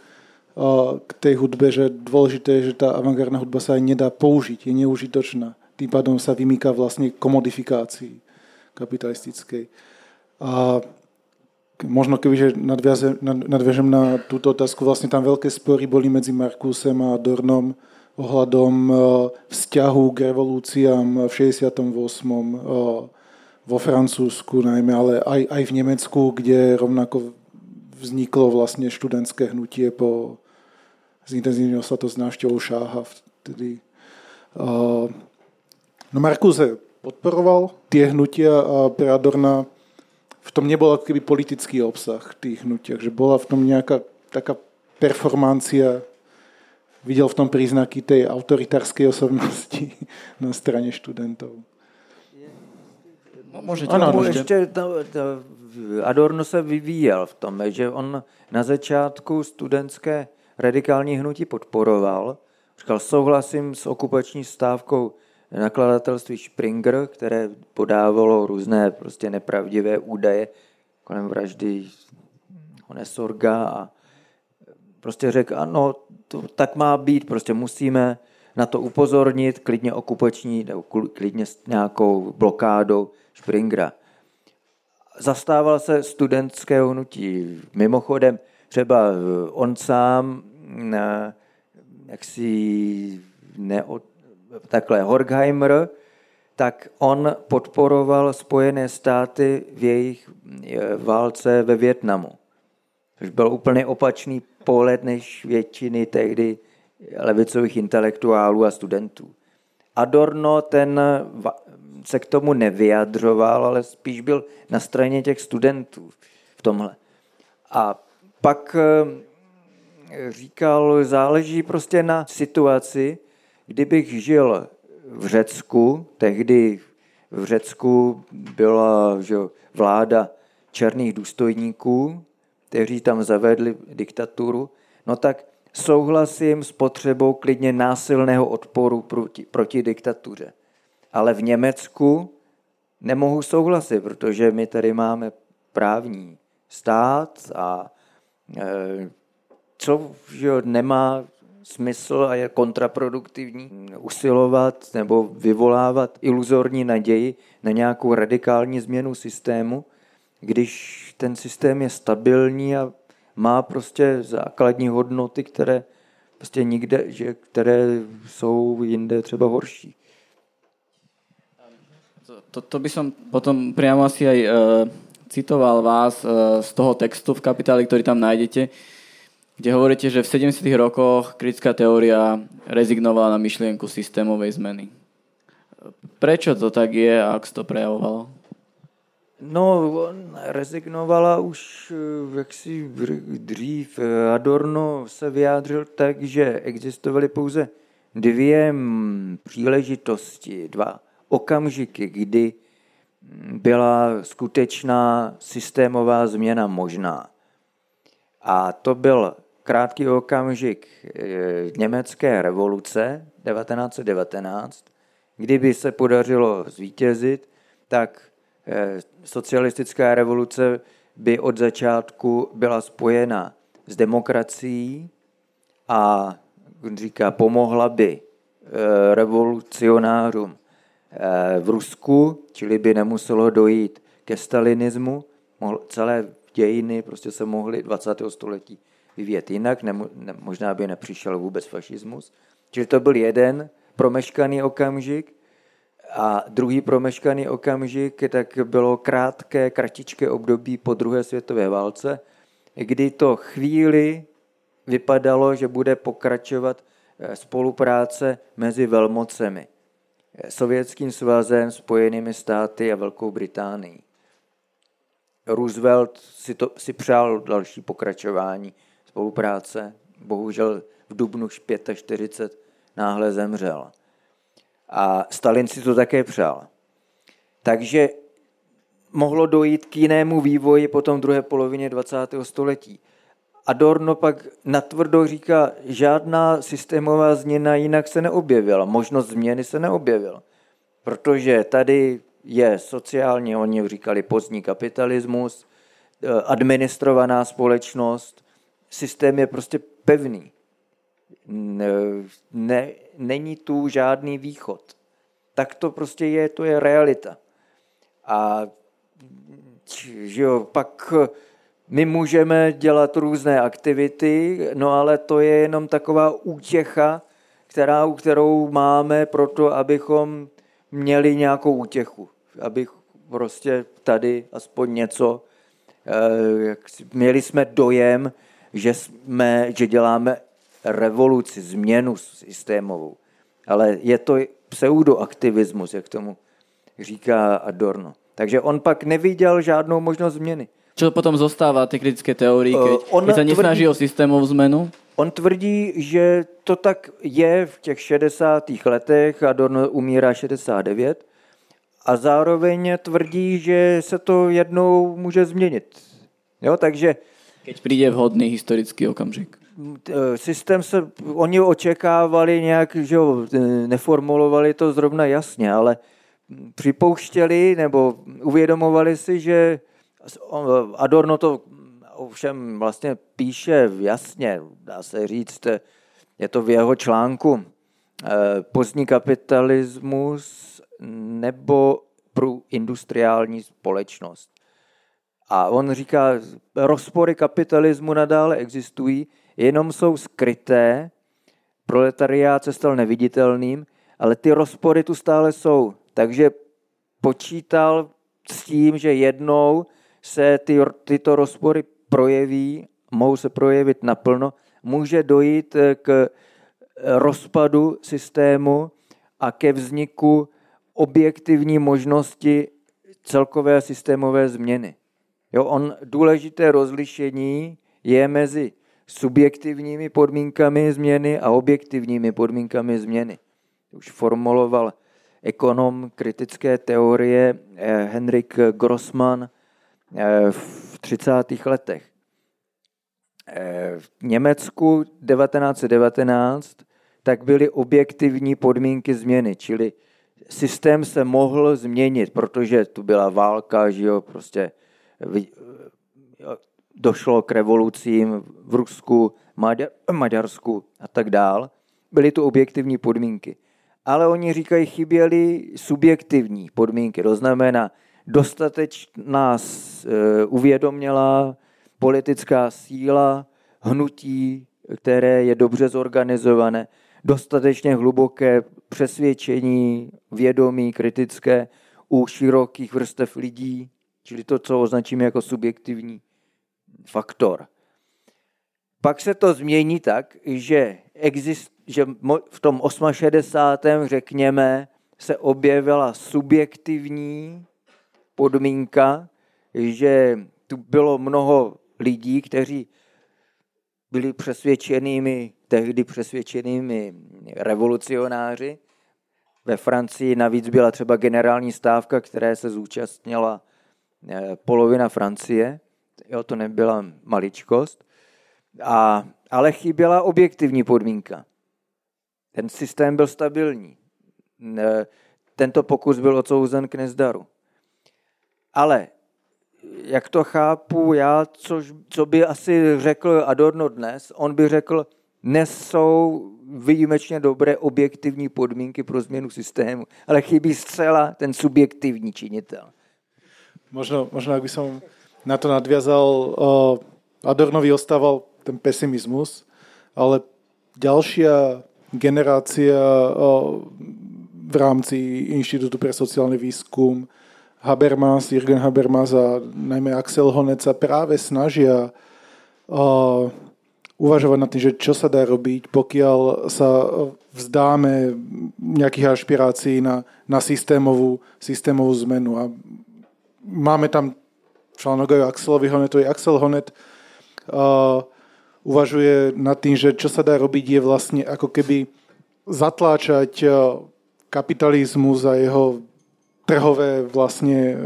uh, k tej hudbe, že dôležité je, že tá avantgardná hudba sa aj nedá použiť, je neužitočná. Tým pádom sa vymýka vlastne komodifikácii kapitalistickej. A možno kebyže nadviažem, nadviažem na túto otázku, vlastne tam veľké spory boli medzi Marcusem a Adornom ohľadom vzťahu k revolúciám v šesťdesiatom ôsmom vo Francúzsku najmä, ale aj, aj v Nemecku, kde rovnako v vzniklo vlastne študentské hnutie po zintenzívnilo sa to s návštevou Šáha vtedy. No Marcuse podporoval tie hnutia a pre Adorna v tom nebol akýby politický obsah tých hnutiach, že bola v tom nejaká taká performancia, videl v tom príznaky tej autoritárskej osobnosti na strane študentov. Môžete, ano, můžete. Ještě to, to Adorno se vyvíjel v tom, že on na začátku studentské radikální hnutí podporoval. Říkal, souhlasím s okupační stávkou nakladatelství Springer, které podávalo různé prostě nepravdivé údaje kolem vraždy Honesorga a prostě řekl, ano, to tak má být, prostě musíme na to upozornit, klidně okupační, nebo klidně s nějakou blokádou Springera. Zastával se studentského hnutí. Mimochodem, třeba on sám jaksi neod... takhle Horkheimer, tak on podporoval Spojené státy v jejich válce ve Vietnamu. Což byl úplně opačný pohled než většiny tehdy levicových intelektuálů a studentů. Adorno ten se k tomu nevyjadřoval, ale spíš byl na straně těch studentů v tomhle. A pak říkal, záleží prostě na situaci, kdybych žil v Řecku, tehdy v Řecku byla že, vláda černých důstojníků, kteří tam zavedli diktaturu, no tak souhlasím s potřebou klidně násilného odporu proti, proti diktatuře. Ale v Německu nemohu souhlasit, protože my tady máme právní stát a e, co že nemá smysl a je kontraproduktivní usilovat nebo vyvolávat iluzorní naději na nějakou radikální změnu systému, když ten systém je stabilní a má prostě základní hodnoty, které prostě nikde, že, které jsou jinde třeba horší. To, to by som potom priamo asi aj e, citoval vás e, z toho textu v Kapitáli, ktorý tam nájdete, kde hovoríte, že v sedemdesiatych rokoch kritická teória rezignovala na myšlienku systémovej zmeny. Prečo to tak je a ako to prejavovalo? No, on rezignovala už jaksi dřív. Adorno se vyjádřil tak, že existovaly pouze dvě příležitosti, dva okamžiky, kdy byla skutečná systémová změna možná. A to byl krátký okamžik německé revoluce devatenáct set devatenáct, kdyby se podařilo zvítězit, tak socialistická revoluce by od začátku byla spojena s demokracií a říká, pomohla by revolucionářům v Rusku, čili by nemuselo dojít ke stalinismu. Celé dějiny prostě se mohly dvacátého století vyvíjet jinak, ne, ne, možná by nepřišel vůbec fašismus. Čili to byl jeden promeškaný okamžik a druhý promeškaný okamžik tak bylo krátké, kratičké období po druhé světové válce, kdy to chvíli vypadalo, že bude pokračovat spolupráce mezi velmocemi. Sovětským svazem, Spojenými státy a Velkou Británií. Roosevelt si, to, si přál další pokračování spolupráce. Bohužel v dubnu čtyřicet pět náhle zemřel. A Stalin si to také přál. Takže mohlo dojít k jinému vývoji potom v druhé polovině dvacátého století. Adorno pak natvrdo říká, žádná systémová změna jinak se neobjevila, možnost změny se neobjevila, protože tady je sociálně, oni říkali pozdní kapitalismus, administrovaná společnost, systém je prostě pevný. Ne, není tu žádný východ. Tak to prostě je, to je realita. A že jo, pak my můžeme dělat různé aktivity, no ale to je jenom taková útěcha, která, kterou máme proto, abychom měli nějakou útěchu. Aby prostě tady aspoň něco měli jsme dojem, že, jsme, že děláme revoluci, změnu systémovou. Ale je to pseudoaktivismus, jak tomu říká Adorno. Takže on pak neviděl žádnou možnost změny. Čo potom zostává ty kritické teórie, když se nesnaží o systémovou změnu? On tvrdí, že to tak je v těch šedesátých letech, Adorno umírá šedesát devět, a zároveň tvrdí, že se to jednou může změnit. Jo, takže... Keď přijde vhodný historický okamžik. Systém se, oni očekávali nějak, že jo, neformulovali to zrovna jasně, ale připouštěli nebo uvědomovali si, že Adorno to ovšem vlastně píše jasně, dá se říct, je to v jeho článku Pozdní kapitalismus nebo pro industriální společnost. A on říká, rozpory kapitalismu nadále existují, jenom jsou skryté, proletariát se stal neviditelným, ale ty rozpory tu stále jsou. Takže počítal s tím, že jednou se ty, tyto rozpory projeví, mohou se projevit naplno, může dojít k rozpadu systému a ke vzniku objektivní možnosti celkové systémové změny. Jo, on, důležité rozlišení je mezi subjektivními podmínkami změny a objektivními podmínkami změny. Už formuloval ekonom kritické teorie Henrik Grossmann v třicátých letech. V Německu devatenáct set devatenáct tak byly objektivní podmínky změny, čili systém se mohl změnit, protože tu byla válka, že jo, prostě došlo k revolucím v Rusku, Maďarsku a tak dál. Byly tu objektivní podmínky. Ale oni říkají, chyběly subjektivní podmínky. To znamená dostatečná uvědomělá politická síla, hnutí, které je dobře zorganizované, dostatečně hluboké přesvědčení, vědomí kritické u širokých vrstev lidí, čili to, co označíme jako subjektivní faktor. Pak se to změní tak, že, exist, že v tom šedesátém osmém řekněme, se objevila subjektivní podmínka, že tu bylo mnoho lidí, kteří byli přesvědčenými, tehdy přesvědčenými revolucionáři. Ve Francii navíc byla třeba generální stávka, které se zúčastnila polovina Francie. Jo, to nebyla maličkost. A, ale chyběla objektivní podmínka. Ten systém byl stabilní. Tento pokus byl odsouzen k nezdaru. Ale jak to chápu já, což, co by asi řekl Adorno dnes, on by řekl, dnes jsou výjimečně dobré objektivní podmínky pro změnu systému, ale chybí zcela ten subjektivní činitel. Možno, možno ak by som na to nadviazal, Adornovi ostával ten pesimizmus, ale ďalšia generácia v rámci Inštitútu pre sociálny výskum, Habermas, Jürgen Habermas a najmä Axel Honneth sa práve snažia uh, uvažovať nad tým, že čo sa dá robiť, pokiaľ sa vzdáme nejakých ašpirácií na, na systémovú, systémovú zmenu. A máme tam článok o Axelovi Honnethovi. Axel Honneth uh, uvažuje nad tým, že čo sa dá robiť, je vlastne ako keby zatláčať uh, kapitalizmus a jeho trhové vlastne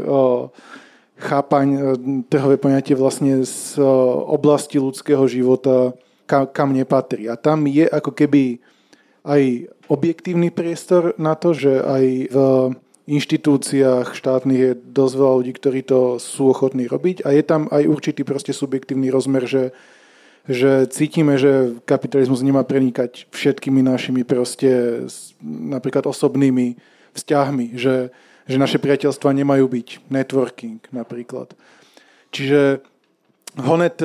chápaň, trhové poňatie vlastne z oblasti ľudského života, kam nepatrí. A tam je ako keby aj objektívny priestor na to, že aj v inštitúciách štátnych je dosť veľa ľudí, ktorí to sú ochotní robiť. A je tam aj určitý proste subjektívny rozmer, že, že cítime, že kapitalizmus nemá prenikať všetkými našimi proste napríklad osobnými vzťahmi, že že naše priateľstva nemajú byť networking napríklad. Čiže Honneth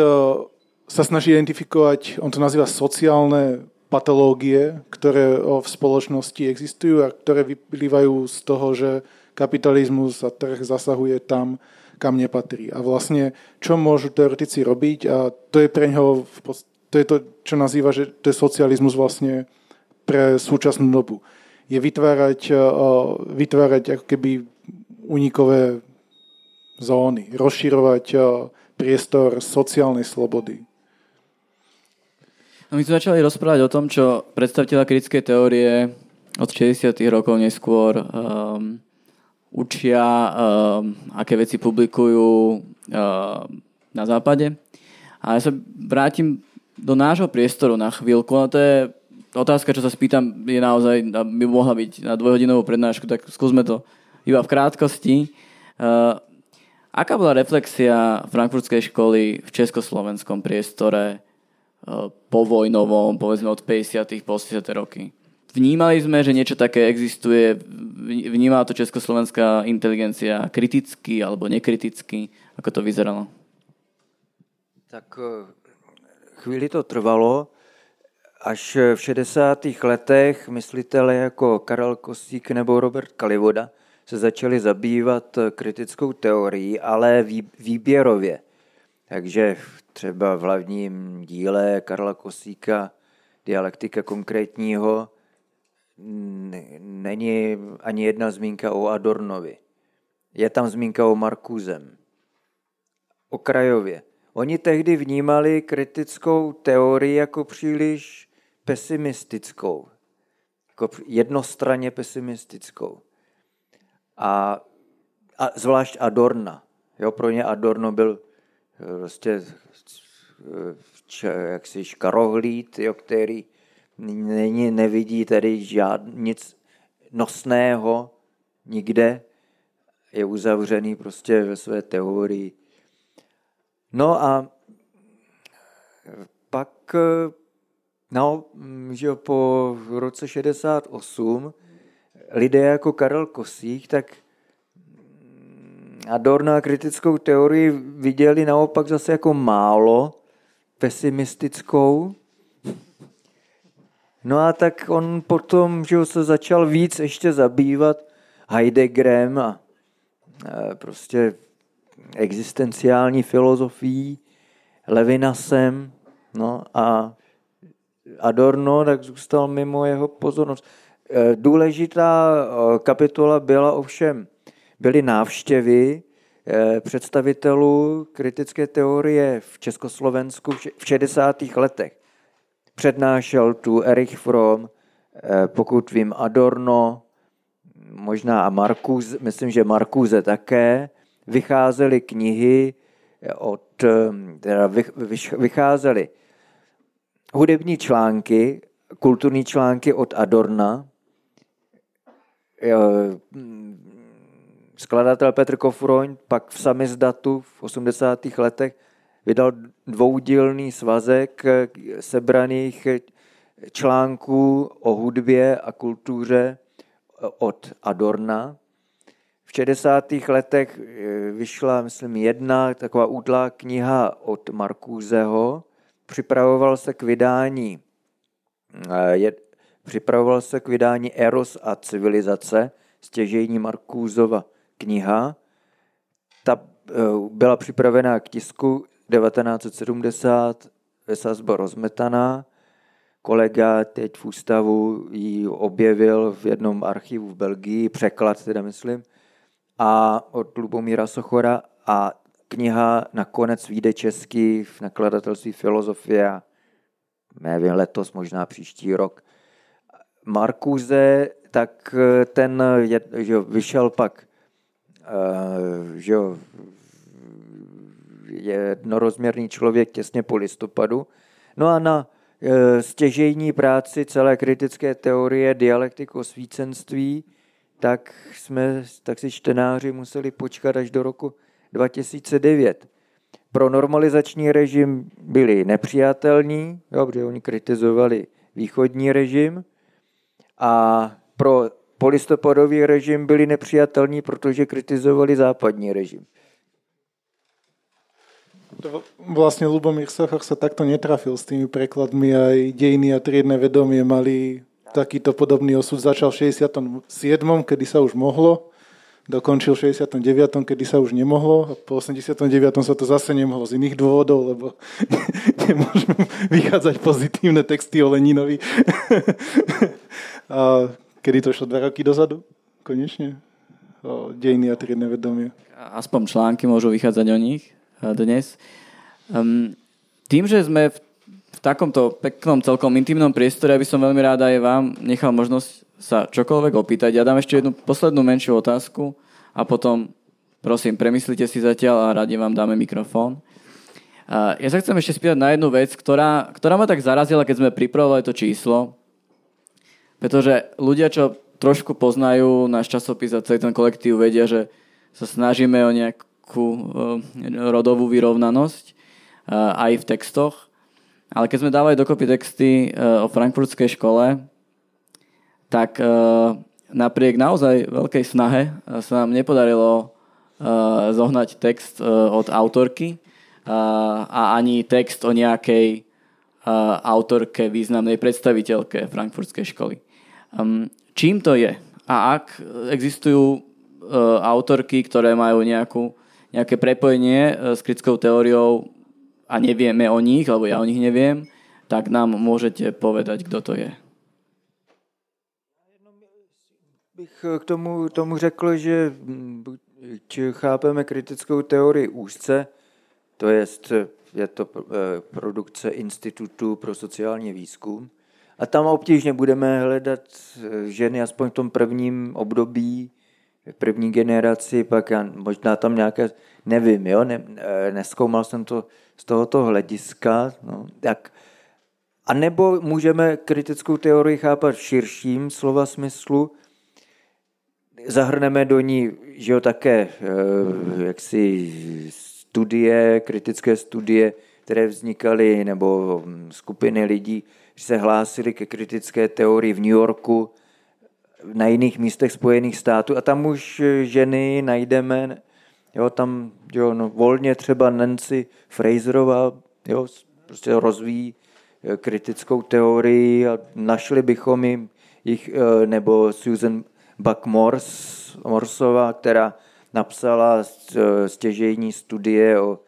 sa snaží identifikovať, on to nazýva sociálne patológie, ktoré v spoločnosti existujú a ktoré vyplývajú z toho, že kapitalizmus a trh zasahuje tam, kam nepatrí. A vlastne, čo môžu teoretici robiť, a to je pre ňoho, to je to, čo nazýva, že to je socializmus vlastne pre súčasnú dobu. Je vytvárať, vytvárať ako keby unikové zóny, rozširovať priestor sociálnej slobody. No my sme začali rozprávať o tom, čo predstavitelia kritickej teórie od šesťdesiatych rokov neskôr um, učia, um, aké veci publikujú um, na západe. A ja sa vrátim do nášho priestoru na chvíľku. A to je otázka, čo sa spýtam, je naozaj, by mohla byť na dvojhodinovú prednášku, tak skúsme to iba v krátkosti. Uh, aká bola reflexia Frankfurtskej školy v československom priestore po vojnovom, povedzme od päťdesiatych po osemdesiate roky? Vnímali sme, že niečo také existuje, vnímala to československá inteligencia kriticky alebo nekriticky? Ako to vyzeralo? Tak chvíli to trvalo, až v šedesátých letech myslitelé jako Karel Kosík nebo Robert Kalivoda se začali zabývat kritickou teorií, ale výběrově. Takže třeba v hlavním díle Karla Kosíka Dialektika konkrétního není ani jedna zmínka o Adornovi. Je tam zmínka o Marcusem. Okrajově. Oni tehdy vnímali kritickou teorii jako příliš pesimistickou. Jako jednostranně pesimistickou. A, a zvlášť Adorna. Jo, pro ně Adorno byl prostě jaksi škarohlíd, jo, který není, nevidí tady žád, nic nosného nikde, je uzavřený prostě ve své teorii. No a pak no, že po roce šedesát osm lidé jako Karel Kosík tak Adorno a kritickou teorii viděli naopak zase jako málo pesimistickou. No a tak on potom, že se začal víc ještě zabývat Heideggerem a prostě existenciální filozofií, Levinasem, no a Adorno tak zůstal mimo jeho pozornost. Důležitá kapitola byla ovšem byly návštěvy představitelů kritické teorie v Československu v šedesátých letech. Přednášel tu Erich Fromm, pokud vím Adorno, možná a Marcuse, myslím, že Marcuse také. Vycházely knihy, od, teda vycházely hudební články, kulturní články od Adorna. Skladatel Petr Kofroň pak v samizdatu v osmdesátých letech vydal dvoudílný svazek sebraných článků o hudbě a kultuře od Adorna. V šedesátých letech vyšla, myslím, jedna taková útlá kniha od Marcuseho. Připravoval se k vydání, je, připravoval se k vydání Eros a civilizace, stěžejní Marcusova kniha. Ta byla připravená k tisku devatenáct set sedmdesát, ve sazbě rozmetaná. Kolega teď v ústavu ji objevil v jednom archivu v Belgii, překlad teda myslím, a od Lubomíra Sochora, a kniha nakonec vyjde česky v nakladatelství Filozofia, nevím, letos, možná příští rok. Marcuse, tak ten je, že vyšel pak že jednorozměrný člověk těsně po listopadu. No a na stěžejní práci celé kritické teorie dialektiky osvícenství tak jsme, tak si čtenáři museli počkat až do roku dva tisíce devět. Pro normalizační režim byli nepřijatelní, jo, protože oni kritizovali východní režim, a pro polistopadový režim byli nepřijatelní, protože kritizovali západní režim. Vlastne Lubomír Sochor sa takto netrafil s tými prekladmi, aj Dejiny a triedne vedomie mali takýto podobný osud. Začal v šesťdesiatom siedmom, kedy sa už mohlo, dokončil v šesťdesiatom deviatom, kedy sa už nemohlo, a po osemdesiatom deviatom sa to zase nemohlo z iných dôvodov, lebo nemôžu vychádzať pozitívne texty o Leninovi. A kedy to šlo dva roky dozadu, konečne, o dejiny a triedne vedomie. Aspoň články môžu vychádzať o nich dnes. Tým, že sme v takomto peknom, celkom intimnom priestore, aby som veľmi rád aj vám nechal možnosť sa čokoľvek opýtať. Ja dám ešte jednu poslednú menšiu otázku a potom, prosím, premyslite si zatiaľ a radi vám dáme mikrofón. Ja sa chcem ešte spýtať na jednu vec, ktorá, ktorá ma tak zarazila, keď sme pripravovali to číslo, pretože ľudia, čo trošku poznajú náš časopis a celý ten kolektív, vedia, že sa snažíme o nejakú rodovú vyrovnanosť aj v textoch. Ale keď sme dávali dokopy texty o Frankfurtskej škole, tak e, napriek naozaj veľkej snahe sa nám nepodarilo e, zohnať text e, od autorky e, a ani text o nejakej e, autorke, významnej predstaviteľke Frankfurtskej školy. Um, čím to je? A ak existujú e, autorky, ktoré majú nejakú, nejaké prepojenie s kritickou teóriou a nevieme o nich, alebo ja o nich neviem, tak nám môžete povedať, kto to je. K tomu, tomu řekl, že chápeme kritickou teorii úzce, to jest, je to produkce Institutu pro sociální výzkum. A tam obtížně budeme hledat ženy, aspoň v tom prvním období, první generaci, pak já, možná tam nějaké, nevím, jo, ne, neskoumal jsem to z tohoto hlediska. No, tak. A nebo můžeme kritickou teorii chápat v širším slova smyslu, zahrneme do ní, že jo, také jaksi studie, kritické studie, které vznikaly, nebo skupiny lidí, že se hlásili ke kritické teorii v New Yorku, na jiných místech Spojených států, a tam už ženy najdeme, jo, tam, jo, no, volně třeba Nancy Fraserová, jo, prostě rozvíjí kritickou teorii a našli bychom jim jich, nebo Susan Buck Morse, Morsová, která napsala stěžejní studie o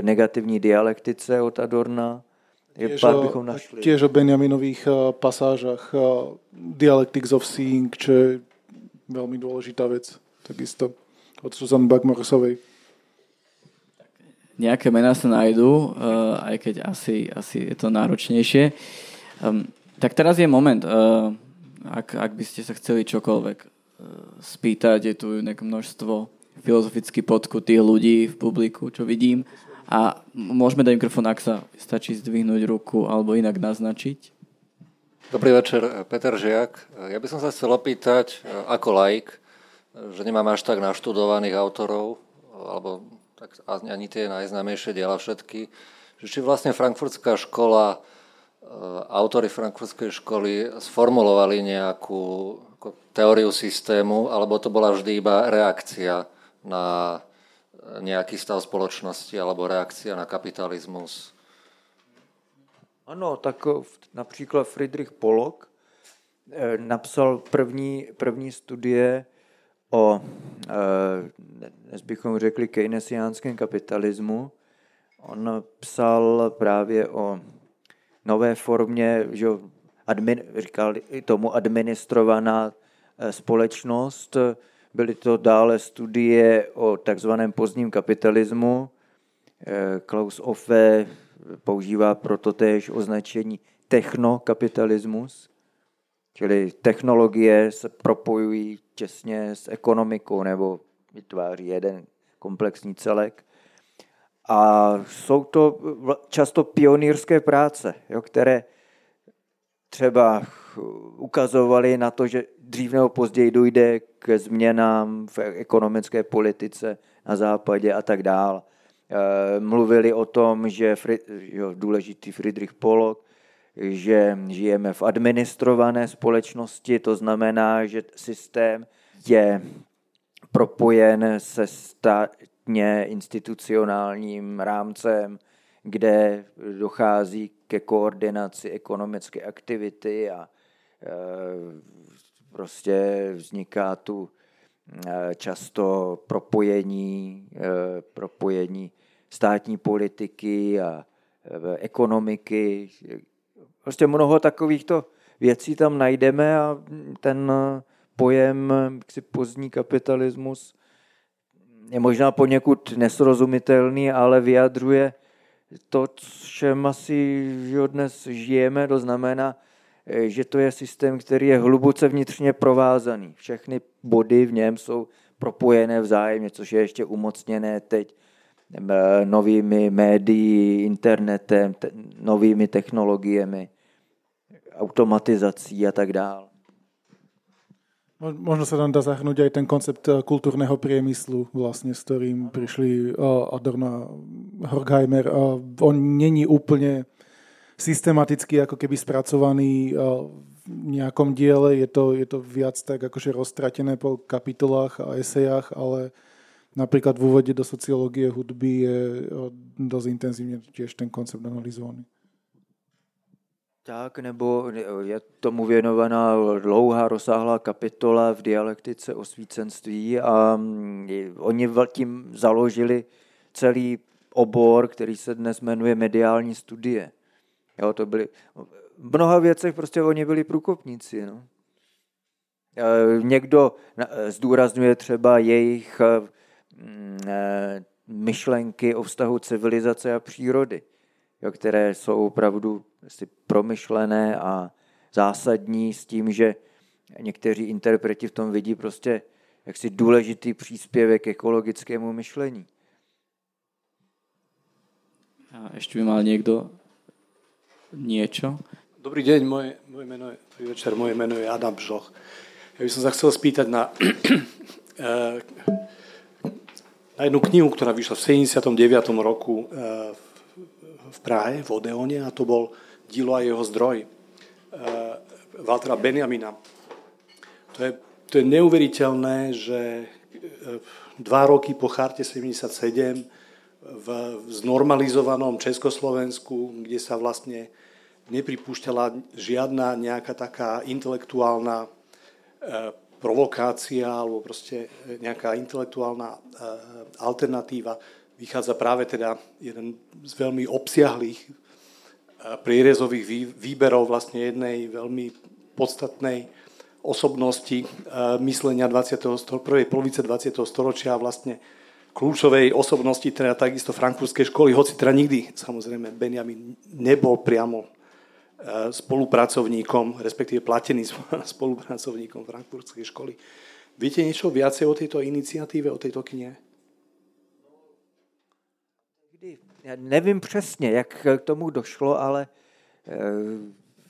negativní dialektice od Adorna. Tiež o, tiež o Benjaminových pasážach Dialectics of Seeing, čo je veľmi dôležitá vec. Takisto od Susan Buck Morsovej. Nejaké mená sa nájdú, aj keď asi, asi je to náročnejšie. Tak teraz je moment... Ak, ak by ste sa chceli čokoľvek spýtať, je tu nejaké množstvo filozoficky podkutých ľudí v publiku, čo vidím. A môžeme dať mikrofón, ak sa stačí zdvihnúť ruku alebo inak naznačiť. Dobrý večer, Peter Žiak. Ja by som sa chcel opýtať, ako laik, že nemám až tak naštudovaných autorov, alebo tak ani tie najznámejšie diela všetky, že či vlastne Frankfurtská škola, autori Frankfurtskej školy sformulovali nejakú teóriu systému, alebo to bola vždy iba reakcia na nejaký stav spoločnosti alebo reakcia na kapitalizmus? Ano, tak například Friedrich Pollock napsal první, první studie o, dnes bychom řekli, keynesiánském kapitalismu. On psal právě o nové formě, že admin, říkal tomu administrovaná společnost. Byly to dále studie o takzvaném pozdním kapitalismu. Klaus Offe používá proto též označení technokapitalismus, čili technologie se propojují těsně s ekonomikou nebo vytváří jeden komplexní celek. A jsou to často pionýrské práce, jo, které třeba ukazovaly na to, že dřív nebo později dojde k změnám v ekonomické politice na západě a tak dál. Mluvili o tom, že jo, důležitý Friedrich Pollock, že žijeme v administrované společnosti, to znamená, že systém je propojen se státní institucionálním rámcem, kde dochází ke koordinaci ekonomické aktivity a e, prostě vzniká tu často propojení, propojení státní politiky a ekonomiky. Prostě mnoho takovýchto věcí tam najdeme a ten pojem jaksi pozdní kapitalismus je možná poněkud nesrozumitelný, ale vyjadřuje to, čem asi dnes žijeme. To znamená, že to je systém, který je hluboce vnitřně provázaný. Všechny body v něm jsou propojené vzájemně, což je ještě umocněné teď novými médii, internetem, te- novými technologiemi, automatizací a tak dále. Možno sa tam dá zahrnúť aj ten koncept kultúrneho priemyslu, vlastne, s ktorým prišli Adorno, Horkheimer. On není úplne systematicky ako keby spracovaný v nejakom diele. Je to, je to viac tak akože roztratené po kapitolách a esejách, ale napríklad v úvode do sociológie hudby je dosť intenzívne tiež ten koncept analyzovaný. Tak, nebo je tomu věnovaná dlouhá, rozsáhlá kapitola v dialektice osvícenství a oni tím založili celý obor, který se dnes jmenuje mediální studie. Jo, to byly, v mnoha věcech prostě oni byli průkopníci. No. Někdo zdůrazňuje třeba jejich myšlenky o vztahu civilizace a přírody, jo, které jsou opravdu promyšlené a zásadní s tím, že někteří interpreti v tom vidí prostě jaksi důležitý příspěvek k ekologickému myšlení. A ještě by mal někdo niečo? Dobrý deň, moje, moje meno je, dobrý večer, moje meno je Adam Bžoch. Ja by som sa chcel spýtať na, na jednu knihu, ktorá vyšla v sedemdesiatom deviatom roku v v Prahe, v Odeóne, a to bol Dílo a jeho zdroj e, Waltera Benjamina. To je, to je neuveriteľné, že dva roky po charte sedemdesiatsedem v znormalizovanom Československu, kde sa vlastne nepripúšťala žiadna nejaká taká intelektuálna e, provokácia alebo proste nejaká intelektuálna e, alternatíva, vychádza práve teda jeden z veľmi obsiahlých prierezových výberov vlastne jednej veľmi podstatnej osobnosti myslenia dvadsiateho, prvej polovice dvadsiateho storočia a vlastne kľúčovej osobnosti teda takisto frankfurtskej školy, hoci teda nikdy samozrejme Benjamin nebol priamo spolupracovníkom, respektíve plateným spolupracovníkom frankfurtskej školy. Viete niečo viacej o tejto iniciatíve, o tejto knihe? Já nevím přesně, jak k tomu došlo, ale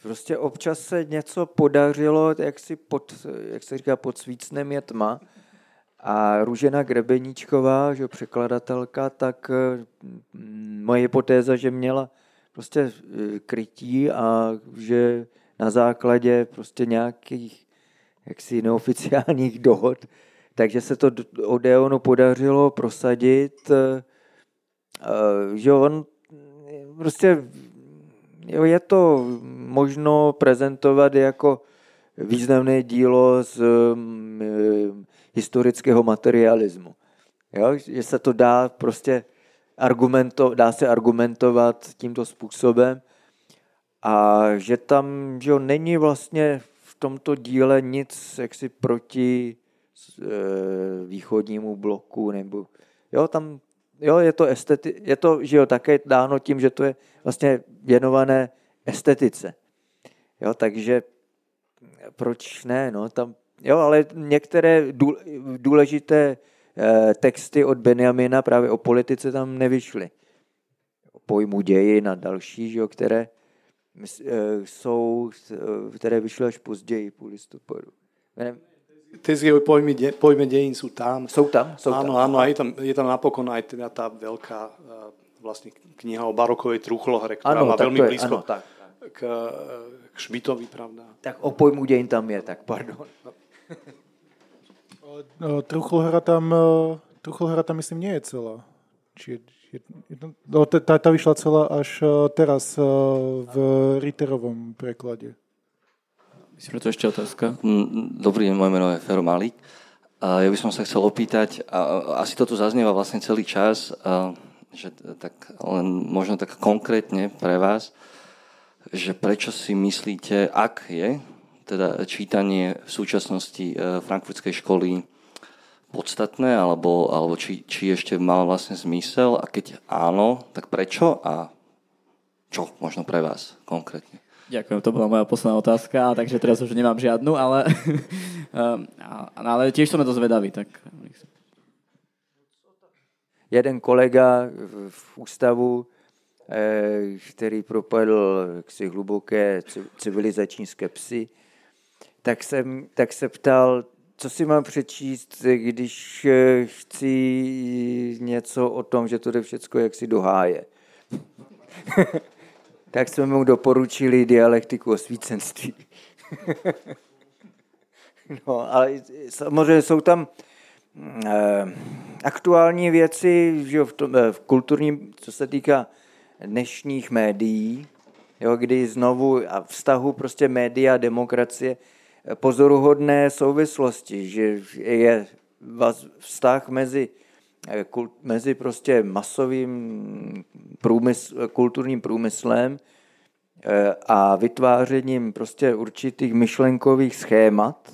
prostě občas se něco podařilo, jak, si pod, jak se říká, pod svícnem je tma. A Růžena Grebeníčková, že překladatelka, tak moje hypotéza, že měla prostě krytí a že na základě prostě nějakých jaksi neoficiálních dohod, takže se to Odeonu podařilo prosadit. Že on prostě jo, je to možno prezentovat jako významné dílo z um, historického materialismu. Jo? Že se to dá prostě argumento, dá se argumentovat tímto způsobem a že tam že on není vlastně v tomto díle nic jaksi proti e, východnímu bloku nebo jo, tam Jo, je to, esteti- je to že jo, také dáno tím, že to je vlastně věnované estetice. Jo, takže proč ne? No, tam, jo, ale některé důležité eh, texty od Benjamina právě o politice tam nevyšly. O pojmu dějin a další, že jo, které, eh, jsou, které vyšly až později, po listopadu. Tezie o pojme dejín sú tam. Sú tam? Sú áno, tam. áno, a je tam, je tam napokon aj teda tá veľká vlastne kniha o barokovej truchlohre, ktorá áno, má veľmi je, blízko áno, tak, tak. K, k Schmidtovi, pravda. Tak o pojmu dejín tam je, tak pardon. Truchlohra tam, truchlohra tam myslím nie je celá. Či je, je tam, tá, tá vyšla celá až teraz v Ritterovom preklade. Myslím, že to ešte otázka. Dobrý deň, moje meno je Fero Malík. A ja by som sa chcel opýtať, a asi to tu zaznieva vlastne celý čas, a, že tak len možno tak konkrétne pre vás, že prečo si myslíte, ak je teda čítanie v súčasnosti Frankfurtskej školy podstatné, alebo, alebo či, či ešte má vlastne zmysel, a keď áno, tak prečo a čo možno pre vás konkrétne? Ďakujem, to bola moja posledná otázka, takže teraz už nemám žiadnu, ale, ale tiež som na to zvedavý. Tak... Jeden kolega v ústavu, který propadl jaksi hluboké civilizační skepsi, tak, jsem, tak se ptal, co si mám přečíst, když chci něco o tom, že to jde všecko jaksi do háje. Tak jsme mu doporučili dialektiku osvícenství. No, ale samozřejmě jsou tam eh, aktuální věci, že v, tom, eh, v kulturním, co se týká dnešních médií, jo, kdy znovu a vztahu prostě média a demokracie pozoruhodné souvislosti, že je vztah mezi mezi prostě masovým průmysl, kulturním průmyslem a vytvářením prostě určitých myšlenkových schémat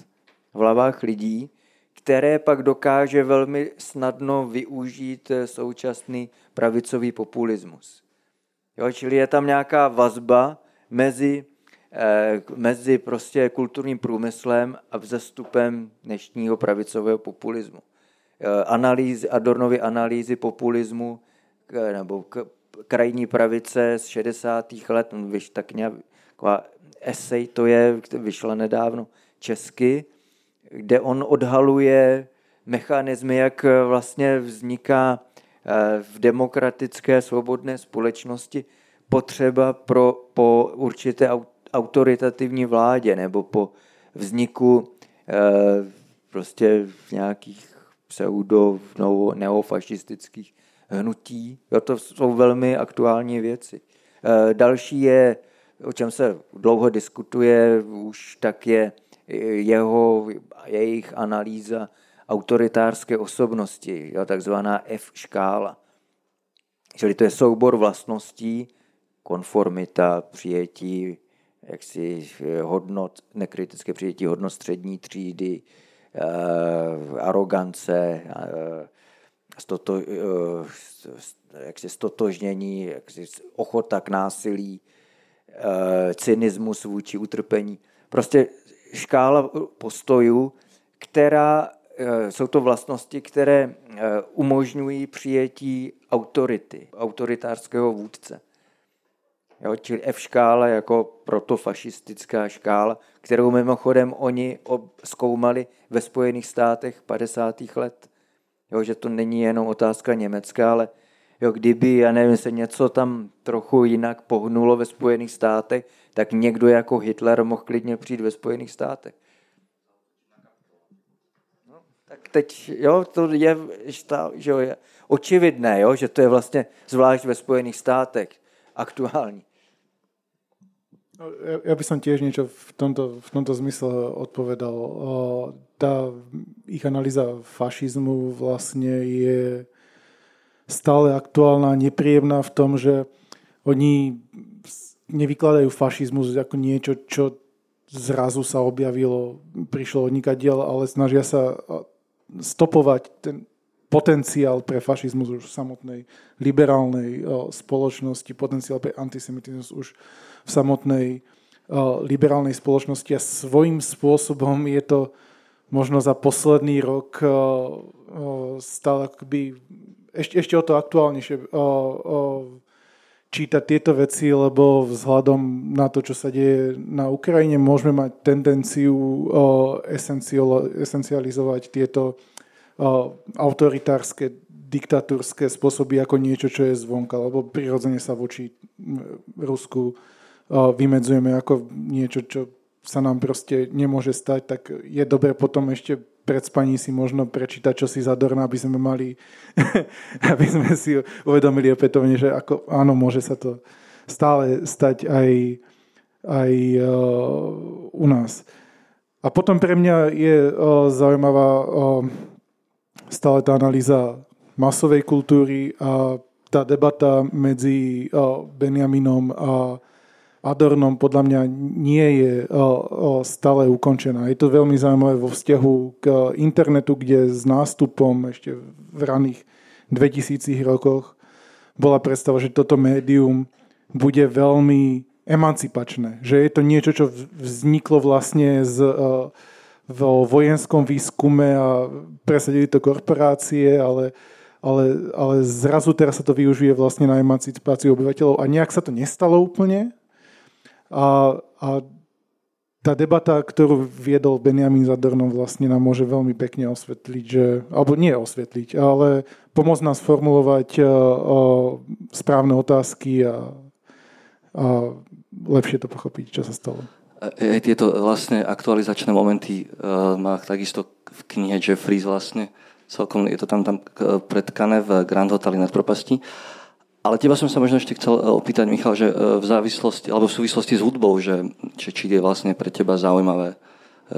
v hlavách lidí, které pak dokáže velmi snadno využít současný pravicový populismus. Jo, čili je tam nějaká vazba mezi, mezi prostě kulturním průmyslem a vzestupem dnešního pravicového populismu. Analýzy, Adornovy analýzy populismu k, nebo k, krajní pravice z šedesátých let, víš, tak nějaká esej to je, vyšla nedávno česky, kde on odhaluje mechanismy, jak vlastně vzniká v demokratické svobodné společnosti potřeba pro, po určité autoritativní vládě nebo po vzniku prostě nějakých pseudo neofašistických hnutí. Jo, to jsou velmi aktuální věci. E, další je, o čem se dlouho diskutuje, už tak je jeho, jejich analýza autoritárské osobnosti, jo, takzvaná F-škála. Čili to je soubor vlastností, konformita, přijetí, jaksi hodnot, nekritické přijetí hodnot střední třídy, Uh, arogance, uh, stoto, uh, jaksi stotožnění, jaksi ochota k násilí, uh, cynismus vůči utrpení. Prostě škála postojů, která, uh, jsou to vlastnosti, které uh, umožňují přijetí autority, autoritářského vůdce. Jo, čili F-škála jako protofašistická škála, kterou mimochodem oni zkoumali ve Spojených státech padesátých let. Jo, že to není jenom otázka Německa, ale jo, kdyby, já nevím, se něco tam trochu jinak pohnulo ve Spojených státech, tak někdo jako Hitler mohl klidně přijít ve Spojených státech. No, tak teď, jo, to je, že jo, je očividné, jo, že to je vlastně zvlášť ve Spojených státech aktuální. Ja by som tiež niečo v tomto, v tomto zmysle odpovedal. Tá ich analýza fašizmu vlastne je stále aktuálna a nepríjemná v tom, že oni nevykladajú fašizmus ako niečo, čo zrazu sa objavilo, prišlo odnikadiaľ, ale snažia sa stopovať ten potenciál pre fašizmus už v samotnej liberálnej o, spoločnosti, potenciál pre antisemitizmus už v samotnej o, liberálnej spoločnosti a svojím spôsobom je to možno za posledný rok o, o, stále akoby ešte, ešte o to aktuálnejšie o, o, čítať tieto veci, lebo vzhľadom na to, čo sa deje na Ukrajine, môžeme mať tendenciu o, esencializovať tieto autoritárske, diktatúrske spôsoby ako niečo, čo je zvonka, lebo prirodzene sa voči Rusku vymedzujeme ako niečo, čo sa nám proste nemôže stať, tak je dobre potom ešte pred spaním si možno prečítať čosi Zadorna, aby sme mali aby sme si uvedomili opätovne, že ako, áno, môže sa to stále stať aj, aj uh, u nás. A potom pre mňa je o, zaujímavá o, stále tá analýza masovej kultúry a tá debata medzi o, Benjaminom a Adornom podľa mňa nie je o, o, stále ukončená. Je to veľmi zaujímavé vo vzťahu k internetu, kde s nástupom ešte v raných dvetisícich rokoch bola predstava, že toto médium bude veľmi emancipačné. Že je to niečo, čo vzniklo vlastne z, vo vojenskom výskume a presadili to korporácie, ale, ale, ale zrazu teraz sa to využije vlastne na emancipáciu obyvateľov a nejak sa to nestalo úplne. A, a tá debata, ktorú viedol Benjamin s Adornom, vlastne nám môže veľmi pekne osvetliť, že, alebo nie osvetliť, ale pomôcť nás formulovať a, a správne otázky a, a lepšie to pochopiť, čo sa stalo. Aj tieto vlastne aktualizačné momenty uh, má takisto v knihe Jeffries vlastne, celkom je to tam, tam predkané v Grand Hoteli nad propasti. Ale teba som sa možno ešte chcel opýtať, Michal, že v závislosti, alebo v súvislosti s hudbou, že či, či je vlastne pre teba zaujímavé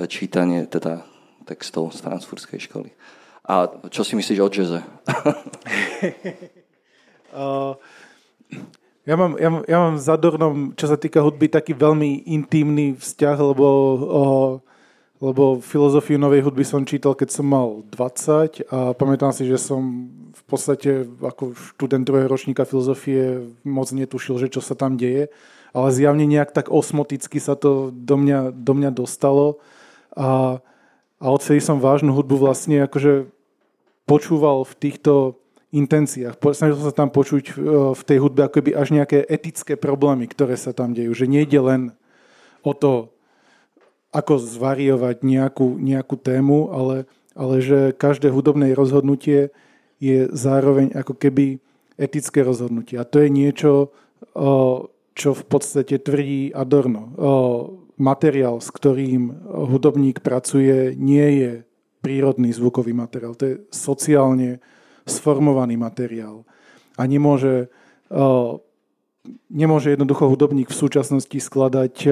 čítanie teda textov z Frankfurtskej školy. A čo si myslíš o jazze? ja, mám, ja, mám, ja mám s Adornom, čo sa týka hudby, taký veľmi intímny vzťah, lebo, o, lebo filozofiu novej hudby som čítal, keď som mal dvadsať a pamätám si, že som v podstate ako študent druhého ročníka filozofie moc netušil, že čo sa tam deje, ale zjavne nejak tak osmoticky sa to do mňa, do mňa dostalo a, a odtedy som vážnu hudbu vlastne akože počúval v týchto intenciách. Snažil som sa tam počuť v tej hudbe akoby až nejaké etické problémy, ktoré sa tam dejú, že nejde len o to, ako zvariovať nejakú, nejakú tému, ale, ale že každé hudobné rozhodnutie je zároveň ako keby etické rozhodnutie. A to je niečo, čo v podstate tvrdí Adorno. Materiál, s ktorým hudobník pracuje, nie je prírodný zvukový materiál. To je sociálne sformovaný materiál. A nemôže, nemôže jednoducho hudobník v súčasnosti skladať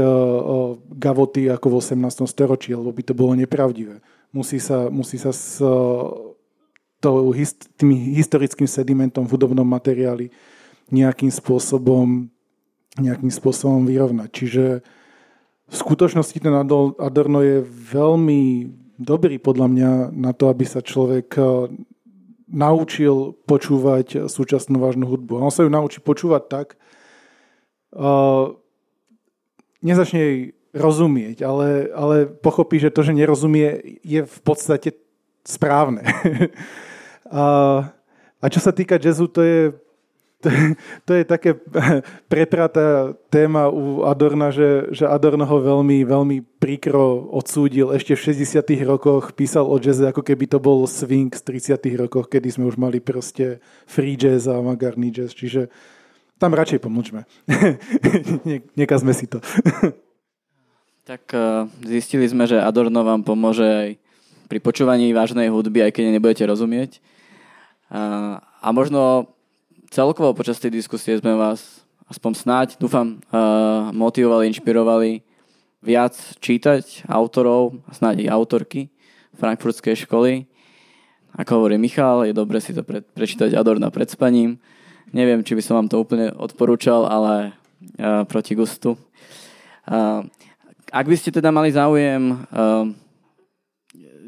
gavoty ako v osemnástom storočí, lebo by to bolo nepravdivé. Musí sa, musí sa s tým historickým sedimentom v hudobnom materiáli nejakým spôsobom, nejakým spôsobom vyrovnať. Čiže v skutočnosti ten Adorno je veľmi dobrý podľa mňa na to, aby sa človek naučil počúvať súčasnú vážnu hudbu. On sa ju naučí počúvať tak, uh, nezačne jej rozumieť, ale, ale pochopí, že to, že nerozumie, je v podstate správne. A, a čo sa týka jazzu, to je, to, to je také prepratá téma u Adorna, že, že Adorno ho veľmi, veľmi príkro odsúdil. Ešte v šesťdesiatych rokoch písal o jazze, ako keby to bol swing z tridsiatych rokoch, kedy sme už mali proste free jazz a avantgardný jazz. Čiže tam radšej pomôžeme. ne, nekazme si to. Tak zistili sme, že Adorno vám pomôže aj pri počúvaní vážnej hudby, aj keď nebudete rozumieť. A, a možno celkovo počas tej diskusie sme vás aspoň snáď, dúfam, uh, motivovali, inšpirovali viac čítať autorov, snáď ich autorky Frankfurtskej školy. Ako hovorí Michal, je dobre si to pre, prečítať Adorna pred spaním. Neviem, či by som vám to úplne odporúčal, ale uh, proti gustu. Uh, ak by ste teda mali záujem Uh,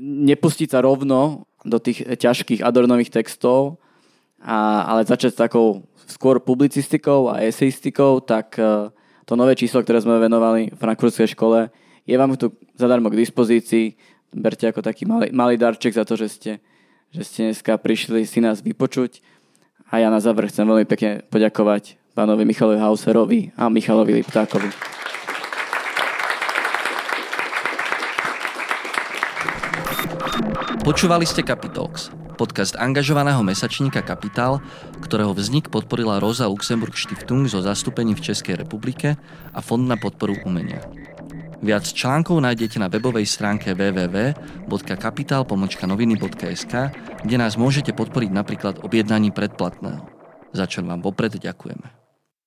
nepustiť sa rovno do tých ťažkých Adornových textov, a, ale začať s takou skôr publicistikou a eseistikou, tak uh, to nové číslo, ktoré sme venovali v Frankfurtskej škole, je vám tu zadarmo k dispozícii. Berte ako taký malý, malý darček za to, že ste, že ste dneska prišli si nás vypočuť. A ja na záver chcem veľmi pekne poďakovať pánovi Michalovi Hauserovi a Michalovi Liptákovi. Počúvali ste Capitalx, podcast angažovaného mesačníka Kapitál, ktorého vznik podporila Rosa Luxemburg Stiftung zo zastúpení v Českej republike a Fond na podporu umenia. Viac článkov nájdete na webovej stránke w w w bodka kapital pomlčka noviny bodka s k, kde nás môžete podporiť napríklad objednaním predplatného, za čo vám vopred ďakujeme.